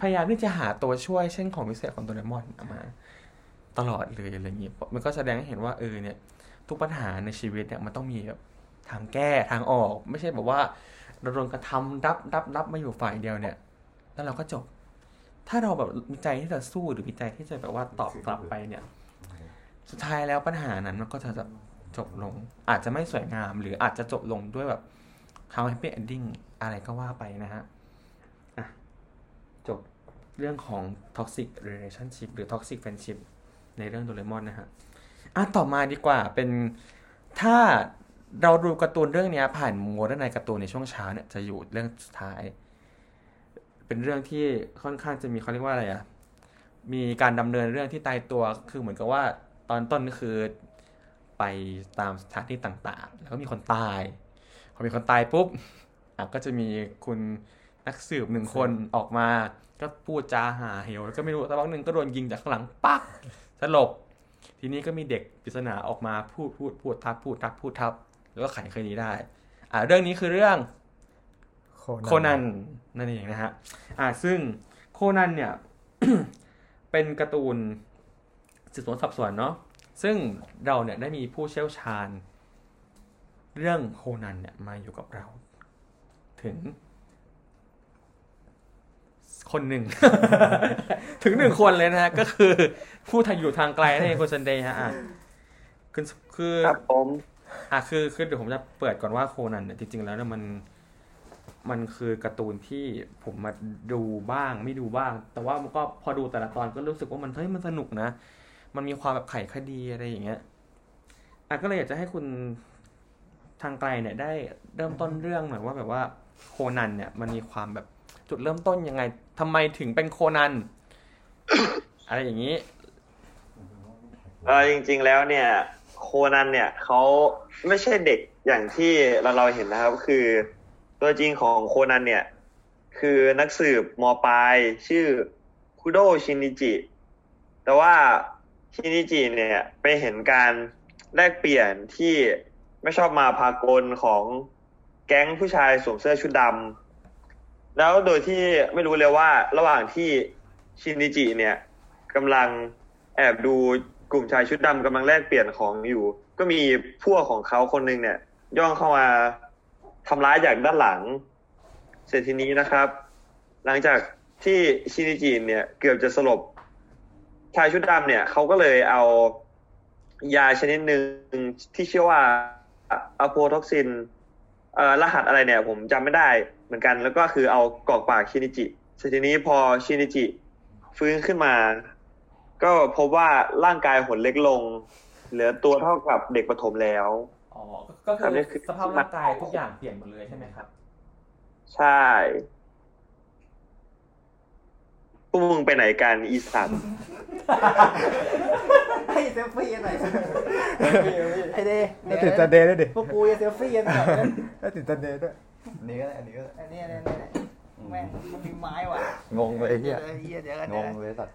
พยายามที่จะหาตัวช่วยเช่นของพิเศษของโดเรมอนมาตลอดเลยอะไรอย่างเงี้ยมันก็แสดงให้เห็นว่าเออเนี่ยทุกปัญหาในชีวิตเนี่ยมันต้องมีแบบทางแก้ทางออกไม่ใช่แบบว่าเราโดนกระทำรับรับรับมาอยู่ฝ่ายเดียวเนี่ยแล้วเราก็จบถ้าเราแบบมีใจที่จะสู้หรือมีใจที่จะแบบว่าตอบกลับไปเนี่ยสุดท้ายแล้วปัญหานั้นมันก็จะจบลงอาจจะไม่สวยงามหรืออาจจะจบลงด้วยแบบhappy endingอะไรก็ว่าไปนะฮะจบเรื่องของ toxic relationship หรือ toxic friendship ในเรื่องโดเรมอนนะฮะอ่ะต่อมาดีกว่าเป็นถ้าเราดูการ์ตูนเรื่องนี้ผ่านโมเดิร์นไนการ์ตูนในช่วงเช้าเนี่ยจะอยู่เรื่องสุดท้ายเป็นเรื่องที่ค่อนข้างจะมีเขาเรียกว่าอะไรอ่ะมีการดำเนินเรื่องที่ตายตัวคือเหมือนกับว่าตอนต้นก็คือไปตามสถานที่ต่างๆแล้วก็มีคนตายพอมีคนตายปุ๊บอ่ะก็จะมีคุณนักสืบหนึ่งคนออกมาก็พูดจาหาเหวแล้วก็ไม่รู้สักพักหนึ่งก็โดนยิงจากข้างหลังปักสลบทีนี้ก็มีเด็กปริศนาออกมาพูดพูดพูดทับพูดทับพูดทับแล้วก็ไขคดีได้อ่าเรื่องนี้คือเรื่องโคนันนั่นเองนะฮะอ่าซึ่งโคนันเนี่ย เป็นการ์ตูนสืบสวนสอบสวนเนาะซึ่งเราเนี่ยได้มีผู้เชี่ยวชาญเรื่องโคนันเนี่ยมาอยู่กับเราถึงคนหนึ่ง ถึงหนึ่งคนเลยนะฮะ ก็คือผู้ทางอยู่ทางไกลนั่นเองคุณซันเดย์ฮะคือคือครับผมอ่ะคือคือเดี๋ยวผมจะเปิดก่อนว่าโคนันเนี่ยจริงๆแล้วเนี่ยมันมันคือการ์ตูนที่ผมมาดูบ้างไม่ดูบ้างแต่ว่ามันก็พอดูแต่ละตอนก็รู้สึกว่ามันเฮ้ยมันสนุกนะมันมีความแบบไขคดีอะไรอย่างเงี้ยอ่ะก็เลยอยากจะให้คุณทางไกลเนี่ยได้เริ่มต้นเรื่องหน่อยว่าแบบว่าโคนันเนี่ยมันมีความแบบจุดเริ่มต้นยังไงทำไมถึงเป็นโคนัน อะไรอย่างนี้เออจริงๆแล้วเนี่ยโคนันเนี่ยเขาไม่ใช่เด็กอย่างที่เราเราเห็นนะครับคือตัวจริงของโคนันเนี่ยคือนักสืบม.ปลายชื่อคุโดชินิจิแต่ว่าชินิจิเนี่ยไปเห็นการแลกเปลี่ยนที่ไม่ชอบมาพากลของแก๊งผู้ชายสวมเสื้อชุดดำแล้วโดยที่ไม่รู้เลยว่าระหว่างที่ชินดิจิเนี่ยกำลังแอบดูกลุ่มชายชุดดำกำลังแลกเปลี่ยนของอยู่ก็มีพวกของเขาคนนึงเนี่ยย่องเข้ามาทำร้ายจากด้านหลังเสร็จทีนี้นะครับหลังจากที่ชินดิจิเนี่ยเกือบจะสลบชายชุดดำเนี่ยเขาก็เลยเอายาชนิดหนึ่งที่ชื่อว่าอะโพท็อกซินเอ่อรหัสอะไรเนี่ยผมจำไม่ได้เหมือนกันแล้วก็คือเอากรอกปากชินิจิทีนี้พอชินิจิฟื้นขึ้นมาก็พบว่าร่างกายหดเล็กลงเหลือตัวเท่ากับเด็กประถมแล้วอ๋อก็คือสภาพร่างกายทุกอย่างเปลี่ยนหมดเลยใช่ไหมครับใช่พวกมึงไปไหนกันอีสัตว์ให้เซลฟี่หน่อย ไอเดย์น่าติดตาเดย์ด้วยดิพวกกูยังเซลฟี่กันแบบนั้นน่าติดตาเดย์ด้วยอันนี้ก็อันนี้ก็อันนี้อันนี้แม่งมันมีไม้ว่ะงงเลยไอ้เหี้ยงงเลยสัตว์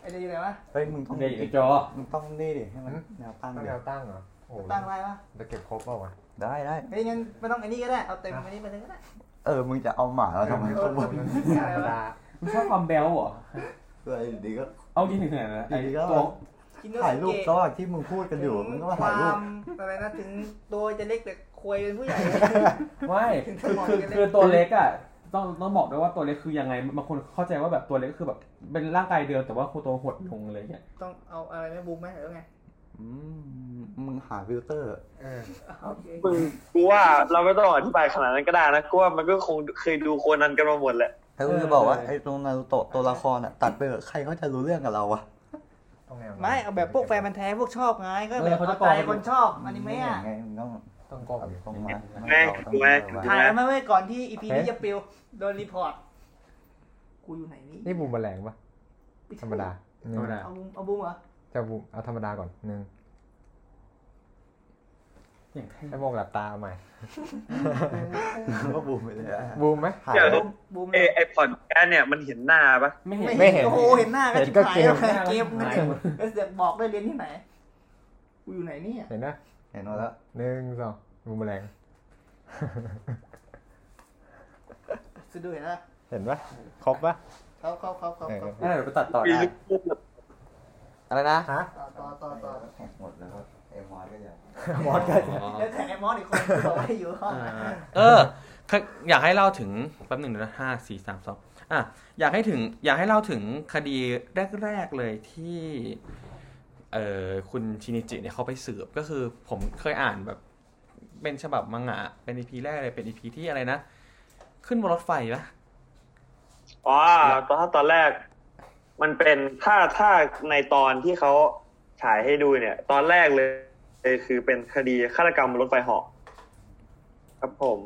ไอ้เดย์อยู่ไหนวะเฮ้ยมึงต้องไอ้จอมึงต้องนี่ดิให้มันแนวตั้งแนวตั้งเหรอโอ้ตั้งไรวะจะเก็บครบเปล่าวะได้ได้ไอ้งั้นไม่ต้องไอ้นี่ก็ได้เอาเต็มไอ้นี่ไปเลยก็ได้เออมึงจะเอาหมาแล้วทำไมต้องบ่นมึงชอบความแบลเหรอเลยดีก็เอากินถึงไหนนะไอ้ตัวถ่ายรูปตอนที่มึงพูดกันอยู่มึงก็มาถ่ายรูปอะไรนะถึงตัวจะเล็กแต่ควยเป็นผู้ใหญ่ไม่คือคือตัวเล็กอ่ะต้องต้องบอกด้วยว่าตัวเล็กคือยังไงบางคนเข้าใจว่าแบบตัวเล็กคือแบบเป็นร่างกายเดิมแต่ว่าโคตัวหดลงเลยเนี่ยต้องเอาอะไรไม่บูมไหมหรือไงมึงหาฟิลเตอร์มึงกูว่าเราไม่ต้องอธิบายขนาดนั้นก็ได้นะกูว่ามันก็คงเคยดูโคนันกันมาหมดแหละไอ้กูจะบอกว่าไอ้ตรงนารูโตะตัวละครอ่ะตัดไปเถอะใครเขาจะรู้เรื่องกับเราวะไม่เอาแบบพวกแฟนมันแท้พวกชอบไงก็แบบเอาใจคนชอบอนิเมะอ่ะต้องต้องกล้องต้องมาแม่ดูไหมถ่ายมาไว้ก่อนที่ อี พี นี้จะปิวโดนรีพอร์ตกูอยู่ไหนนี่นี่บูมแมลงปะธรรมดาเอาบูมเอาบูมเหรอจะบูมเอาธรรมดาก่อนหนึ่งไอ้มองหลับตาใหม่ก็บูมไปเลยบูมไหมเดี๋ยวบูมไอ้ผ่อนแกเนี่ยมันเห็นหน้าปะไม่เห็นโอ้โหเห็นหน้าก็ชิบหายเกมกันเนี่ยแล้วจะบอกได้เรียนที่ไหนกูอยู่ไหนเนี่ยเห็นนะเห็นแล้วหนึ่งสองบูมแรงจะดูเห็นนะเห็นปะครบปะเขาเขาเขาเขาอะไรไปตัดต่อได้อะไรนะฮะต่อต่อต่อหมดแล้วไอ้มอสก็อย่างมอสก็แล้วแต่ไอ้มอสอีกคนบอกว่าอยู่ข้างเอออยากให้เล่าถึงแป๊บหนึ่งนะห้าสี่สามสองอ่ะอยากให้ถึงอยากให้เล่าถึงคดีแรกๆเลยที่เอ่อคุณชินิจิเนี่ยเขาไปสืบก็คือผมเคยอ่านแบบเป็นฉบับมังงะเป็น อี พี แรกเลยเป็น อี พี ที่อะไรนะขึ้นบนรถไฟปะอ๋อตอนตอนแรกมันเป็นถ้าถ้าในตอนที่เขาฉายให้ดูเนี่ยตอนแรกเลยคือเป็นคดีฆาตกรรมรถไฟเหาะครับผม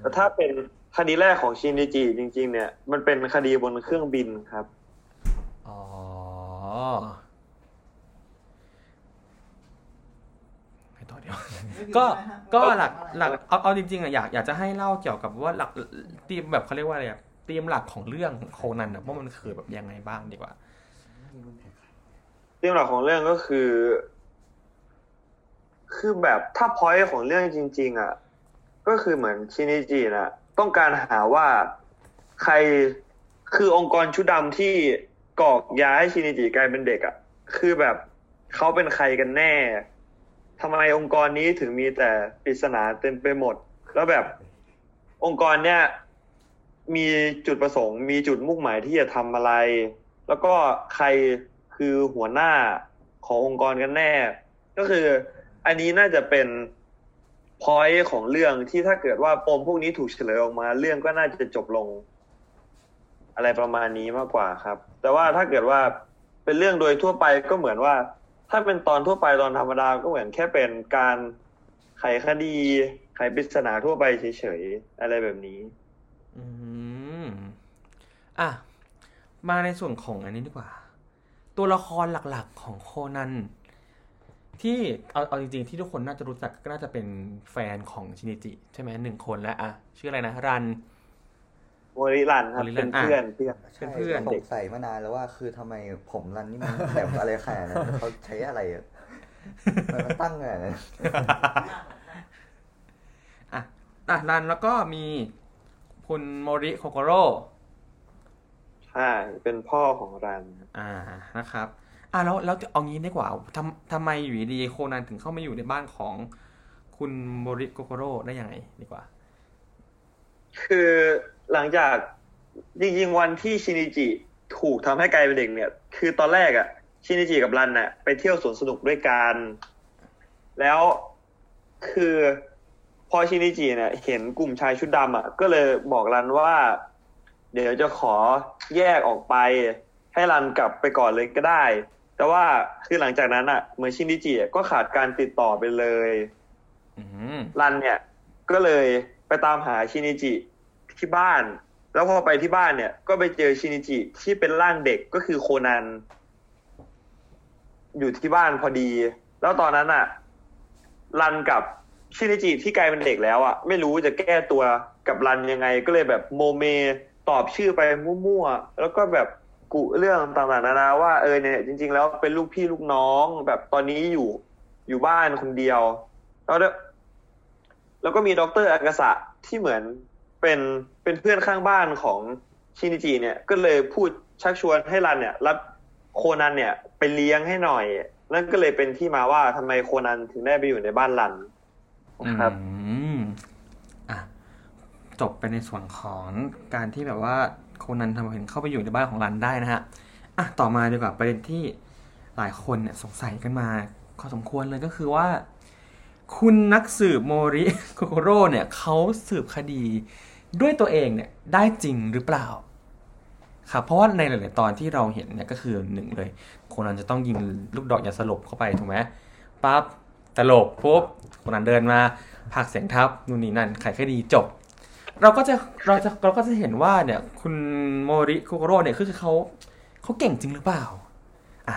แต่ถ้าเป็นคดีแรกของชินดิจิจริงๆเนี่ยมันเป็นคดีบนเครื่องบินครับอ๋อไอ้ตัวเดียวก็ก็หลักหลักเอาเอาจริงๆอ่ะอยากอยากจะให้เล่าเกี่ยวกับว่าหลักธีมแบบเขาเรียกว่าอะไรอ่ะธีมหลักของเรื่องโคนันน่ะว่ามันคือแบบยังไงบ้างดีกว่าเรื่องหลักของเรื่องก็คือคือแบบถ้าพอยต์ของเรื่องจริงๆอ่ะก็คือเหมือนชินิจิน่ะต้องการหาว่าใครคือองค์กรชุดดำที่กอกย้ายชินิจิกลายเป็นเด็กอ่ะคือแบบเขาเป็นใครกันแน่ทำไมองค์กรนี้ถึงมีแต่ปริศนาเต็มไปหมดแล้วแบบองค์กรเนี้ยมีจุดประสงค์มีจุดมุ่งหมายที่จะทำอะไรแล้วก็ใครคือหัวหน้าขององค์กรกันแน่ก็คืออันนี้น่าจะเป็น point ของเรื่องที่ถ้าเกิดว่าปมพวกนี้ถูกเฉลยออกมาเรื่องก็น่าจะจบลงอะไรประมาณนี้มากกว่าครับแต่ว่าถ้าเกิดว่าเป็นเรื่องโดยทั่วไปก็เหมือนว่าถ้าเป็นตอนทั่วไปตอนธรรมดาก็เหมือนแค่เป็นการไขคดีไขปริศนาทั่วไปเฉยๆอะไรแบบนี้อืมอ่ะมาในส่วนของอันนี้ดีกว่าตัวละครหลักๆของโคนันที่เอาเอาจริงๆที่ทุกคนน่าจะรู้จักก็น่าจะเป็นแฟนของชินิจิใช่ไหมหนึ่งคนและอ่ะชื่ออะไรนะรันโมริรันครับเป็นเพื่อนเพื่อนเป็นเพื่อนสงสัยมานานแล้วว่าคือทำไมผมรันนี่มันแสบอะไรขนาดนั้นเขาใช้อะไรมันตั้งไงอ่ะอ่ะรันแล้วก็มีคุณโมริโคโกโร่อ่าเป็นพ่อของรันอ่านะครับอ่าแล้วแล้วเอางี้ดีกว่าทำทำไมอยู่ดีโคนันถึงเข้ามาอยู่ในบ้านของคุณโมริโกโกโร่ได้ยังไงดีกว่าคือหลังจากจริงๆวันที่ชินิจิถูกทำให้กลายเป็นเด็กเนี่ยคือตอนแรกอะชินิจิกับรันน่ะไปเที่ยวสวนสนุกด้วยกันแล้วคือพอชินิจิเนี่ยเห็นกลุ่มชายชุดดำอะก็เลยบอกรันว่าเดี๋ยวจะขอแยกออกไปให้รันกลับไปก่อนเลยก็ได้แต่ว่าคือหลังจากนั้นอ่ะเหมือนชินดิจิก็ขาดการติดต่อไปเลยรันเนี่ยก็เลยไปตามหาชินดิจิที่บ้านแล้วพอไปที่บ้านเนี่ยก็ไปเจอชินดิจิที่เป็นร่างเด็กก็คือโคนันอยู่ที่บ้านพอดี แล้วตอนนั้นอ่ะรันกับชินิจิที่กลายเป็นเด็กแล้วอ่ะไม่รู้จะแก้ตัวกับรันยังไงก็เลยแบบโมเมตอบชื่อไปมั่วๆแล้วก็แบบกุเรื่องต่างๆนานาว่าเออเนี่ยจริงๆแล้วเป็นลูกพี่ลูกน้องแบบตอนนี้อยู่อยู่บ้านคนเดียวแล้วแล้วก็มีด็อกเตอร์อากาสะที่เหมือนเป็นเป็นเพื่อนข้างบ้านของชินิจิเนี่ยก็เลยพูดชักชวนให้รันเนี่ยรับโคนันเนี่ยไปเลี้ยงให้หน่อยนั่นก็เลยเป็นที่มาว่าทำไมโคนันถึงได้ไปอยู่ในบ้านรันครับอ่ะจบไปในส่วนของการที่แบบว่าโคนันทำไมถึงเข้าไปอยู่ในบ้านของรันได้นะฮะอ่ะต่อมาดีกว่าประเด็นที่หลายคนเนี่ยสงสัยกันมาพอสมควรเลยก็คือว่าคุณนักสืบโมริโคโกโร่เนี่ยเขาสืบคดีด้วยตัวเองเนี่ยได้จริงหรือเปล่าครับเพราะว่าในหลายๆตอนที่เราเห็นเนี่ยก็คือหนึ่งเลยโคนันจะต้องยิงลูกดอกยาสลบเข้าไปถูกไหมปั๊บตลบปุ๊บโคนันเดินมาพากเสียงทับนู่นนี่นั่นไขคดีจบเราก็จะเราจะเราก็จะเห็นว่าเนี่ยคุณโมริโคโกโร่เนี่ยคือเขาเขาเก่งจริงหรือเปล่าอ่ะ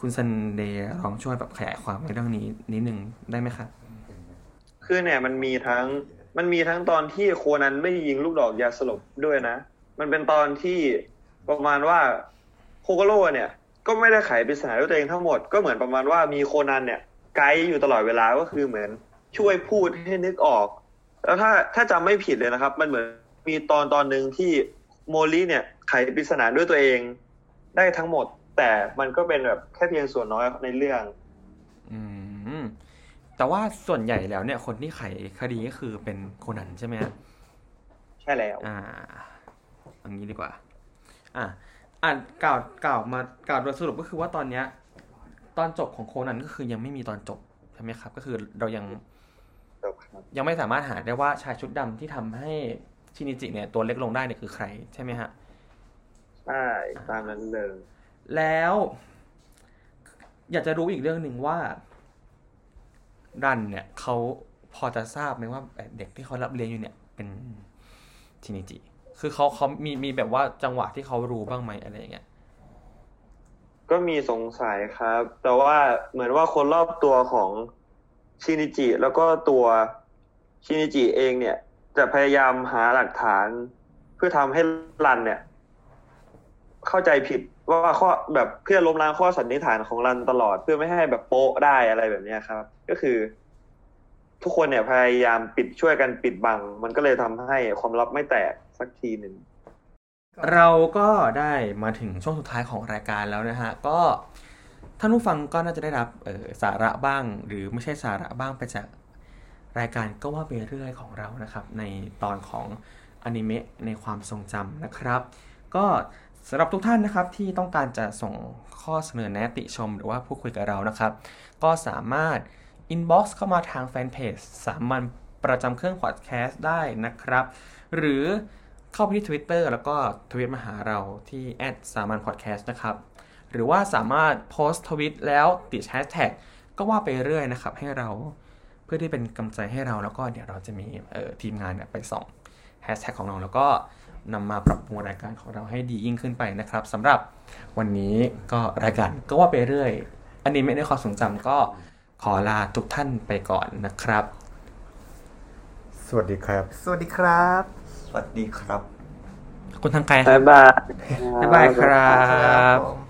คุณซันเดย์ลองช่วยแบบขยายความในเรื่องนี้นิดนึงได้ไหมครับคือเนี่ยมันมีทั้งมันมีทั้งตอนที่โคนันไม่ยิงลูกดอกยาสลบด้วยนะมันเป็นตอนที่ประมาณว่าโคโกโร่เนี่ยก็ไม่ได้ไขปริศนาด้วยตัวเองทั้งหมดก็เหมือนประมาณว่ามีโคนันเนี่ยไกด์อยู่ตลอดเวลาก็คือเหมือนช่วยพูดให้นึกออกแล้วถ้าถ้าจำไม่ผิดเลยนะครับมันเหมือนมีตอนตอนนึงที่โมริเนี่ยไขปริศนาด้วยตัวเองได้ทั้งหมดแต่มันก็เป็นแบบแค่เพียงส่วนน้อยในเรื่องอืมแต่ว่าส่วนใหญ่แล้วเนี่ยคนที่ไขคดีก็คือเป็นโคนันใช่ไหมใช่แล้วอ่าอย่างนี้ดีกว่าอ่ะอ่านกล่าวกล่าวมากล่าวโดยสรุปก็คือว่าตอนเนี้ยตอนจบของโคนันก็คือยังไม่มีตอนจบใช่ไหมครับก็คือเรายังยังไม่สามารถหาได้ว่าชายชุดดำที่ทำให้ชินิจิเนี่ยตัวเล็กลงได้เนี่ยคือใครใช่ไหมฮะใช่ตามนั้นเลยแล้วอยากจะรู้อีกเรื่องหนึ่งว่ารันเนี่ยเขาพอจะทราบไหมว่าเด็กที่เขารับเลี้ยงอยู่เนี่ยเป็นชินิจิคือเขาเขามีมีแบบว่าจังหวะที่เขารู้บ้างไหมอะไรอย่างเงี้ยก็มีสงสัยครับแต่ว่าเหมือนว่าคนรอบตัวของชินิจิแล้วก็ตัวชินิจิเองเนี่ยจะพยายามหาหลักฐานเพื่อทำให้รันเนี่ยเข้าใจผิดว่าข้อแบบเพื่อล้มล้างข้อสันนิษฐานของรันตลอดเพื่อไม่ให้แบบโป๊ะได้อะไรแบบนี้ครับก็คือทุกคนเนี่ยพยายามปิดช่วยกันปิดบังมันก็เลยทำให้ความลับไม่แตกสักทีหนึ่งเราก็ได้มาถึงช่วงสุดท้ายของรายการแล้วนะฮะก็ท่านผู้ฟังก็น่าจะได้รับเอ่อสาระบ้างหรือไม่ใช่สาระบ้างไปจากรายการก็ว่าไปเรื่อยของเรานะครับในตอนของอนิเมะในความทรงจำนะครับก็สำหรับทุกท่านนะครับที่ต้องการจะส่งข้อเสนอแนะติชมหรือว่าพูดคุยกับเรานะครับก็สามารถ inbox เข้ามาทางแฟนเพจสามัญประจำเครื่องพอดแคสต์ได้นะครับหรือเข้าไปที่ Twitter แล้วก็ทวีตมาหาเราที่ แอท สามัญพอดแคสต์ นะครับหรือว่าสามารถโพสต์ทวีตแล้วติด hashtag ก็ว่าไปเรื่อยนะครับให้เราเพื่อที่เป็นกำลังใจให้เราแล้วก็เดี๋ยวเราจะมีเอ่อทีมงานเนี่ยไปส่อง hashtag ของเราแล้วก็นำมาปรับปรุงรายการของเราให้ดียิ่งขึ้นไปนะครับสำหรับวันนี้ก็รายการก็ว่าไปเรื่อยอันนี้ไม่ได้ขอสงจำก็ขอลาทุกท่านไปก่อนนะครับสวัสดีครับสวัสดีครับสวัสดีครับคนทางไกลบ๊ายบายบ๊ายบายครับ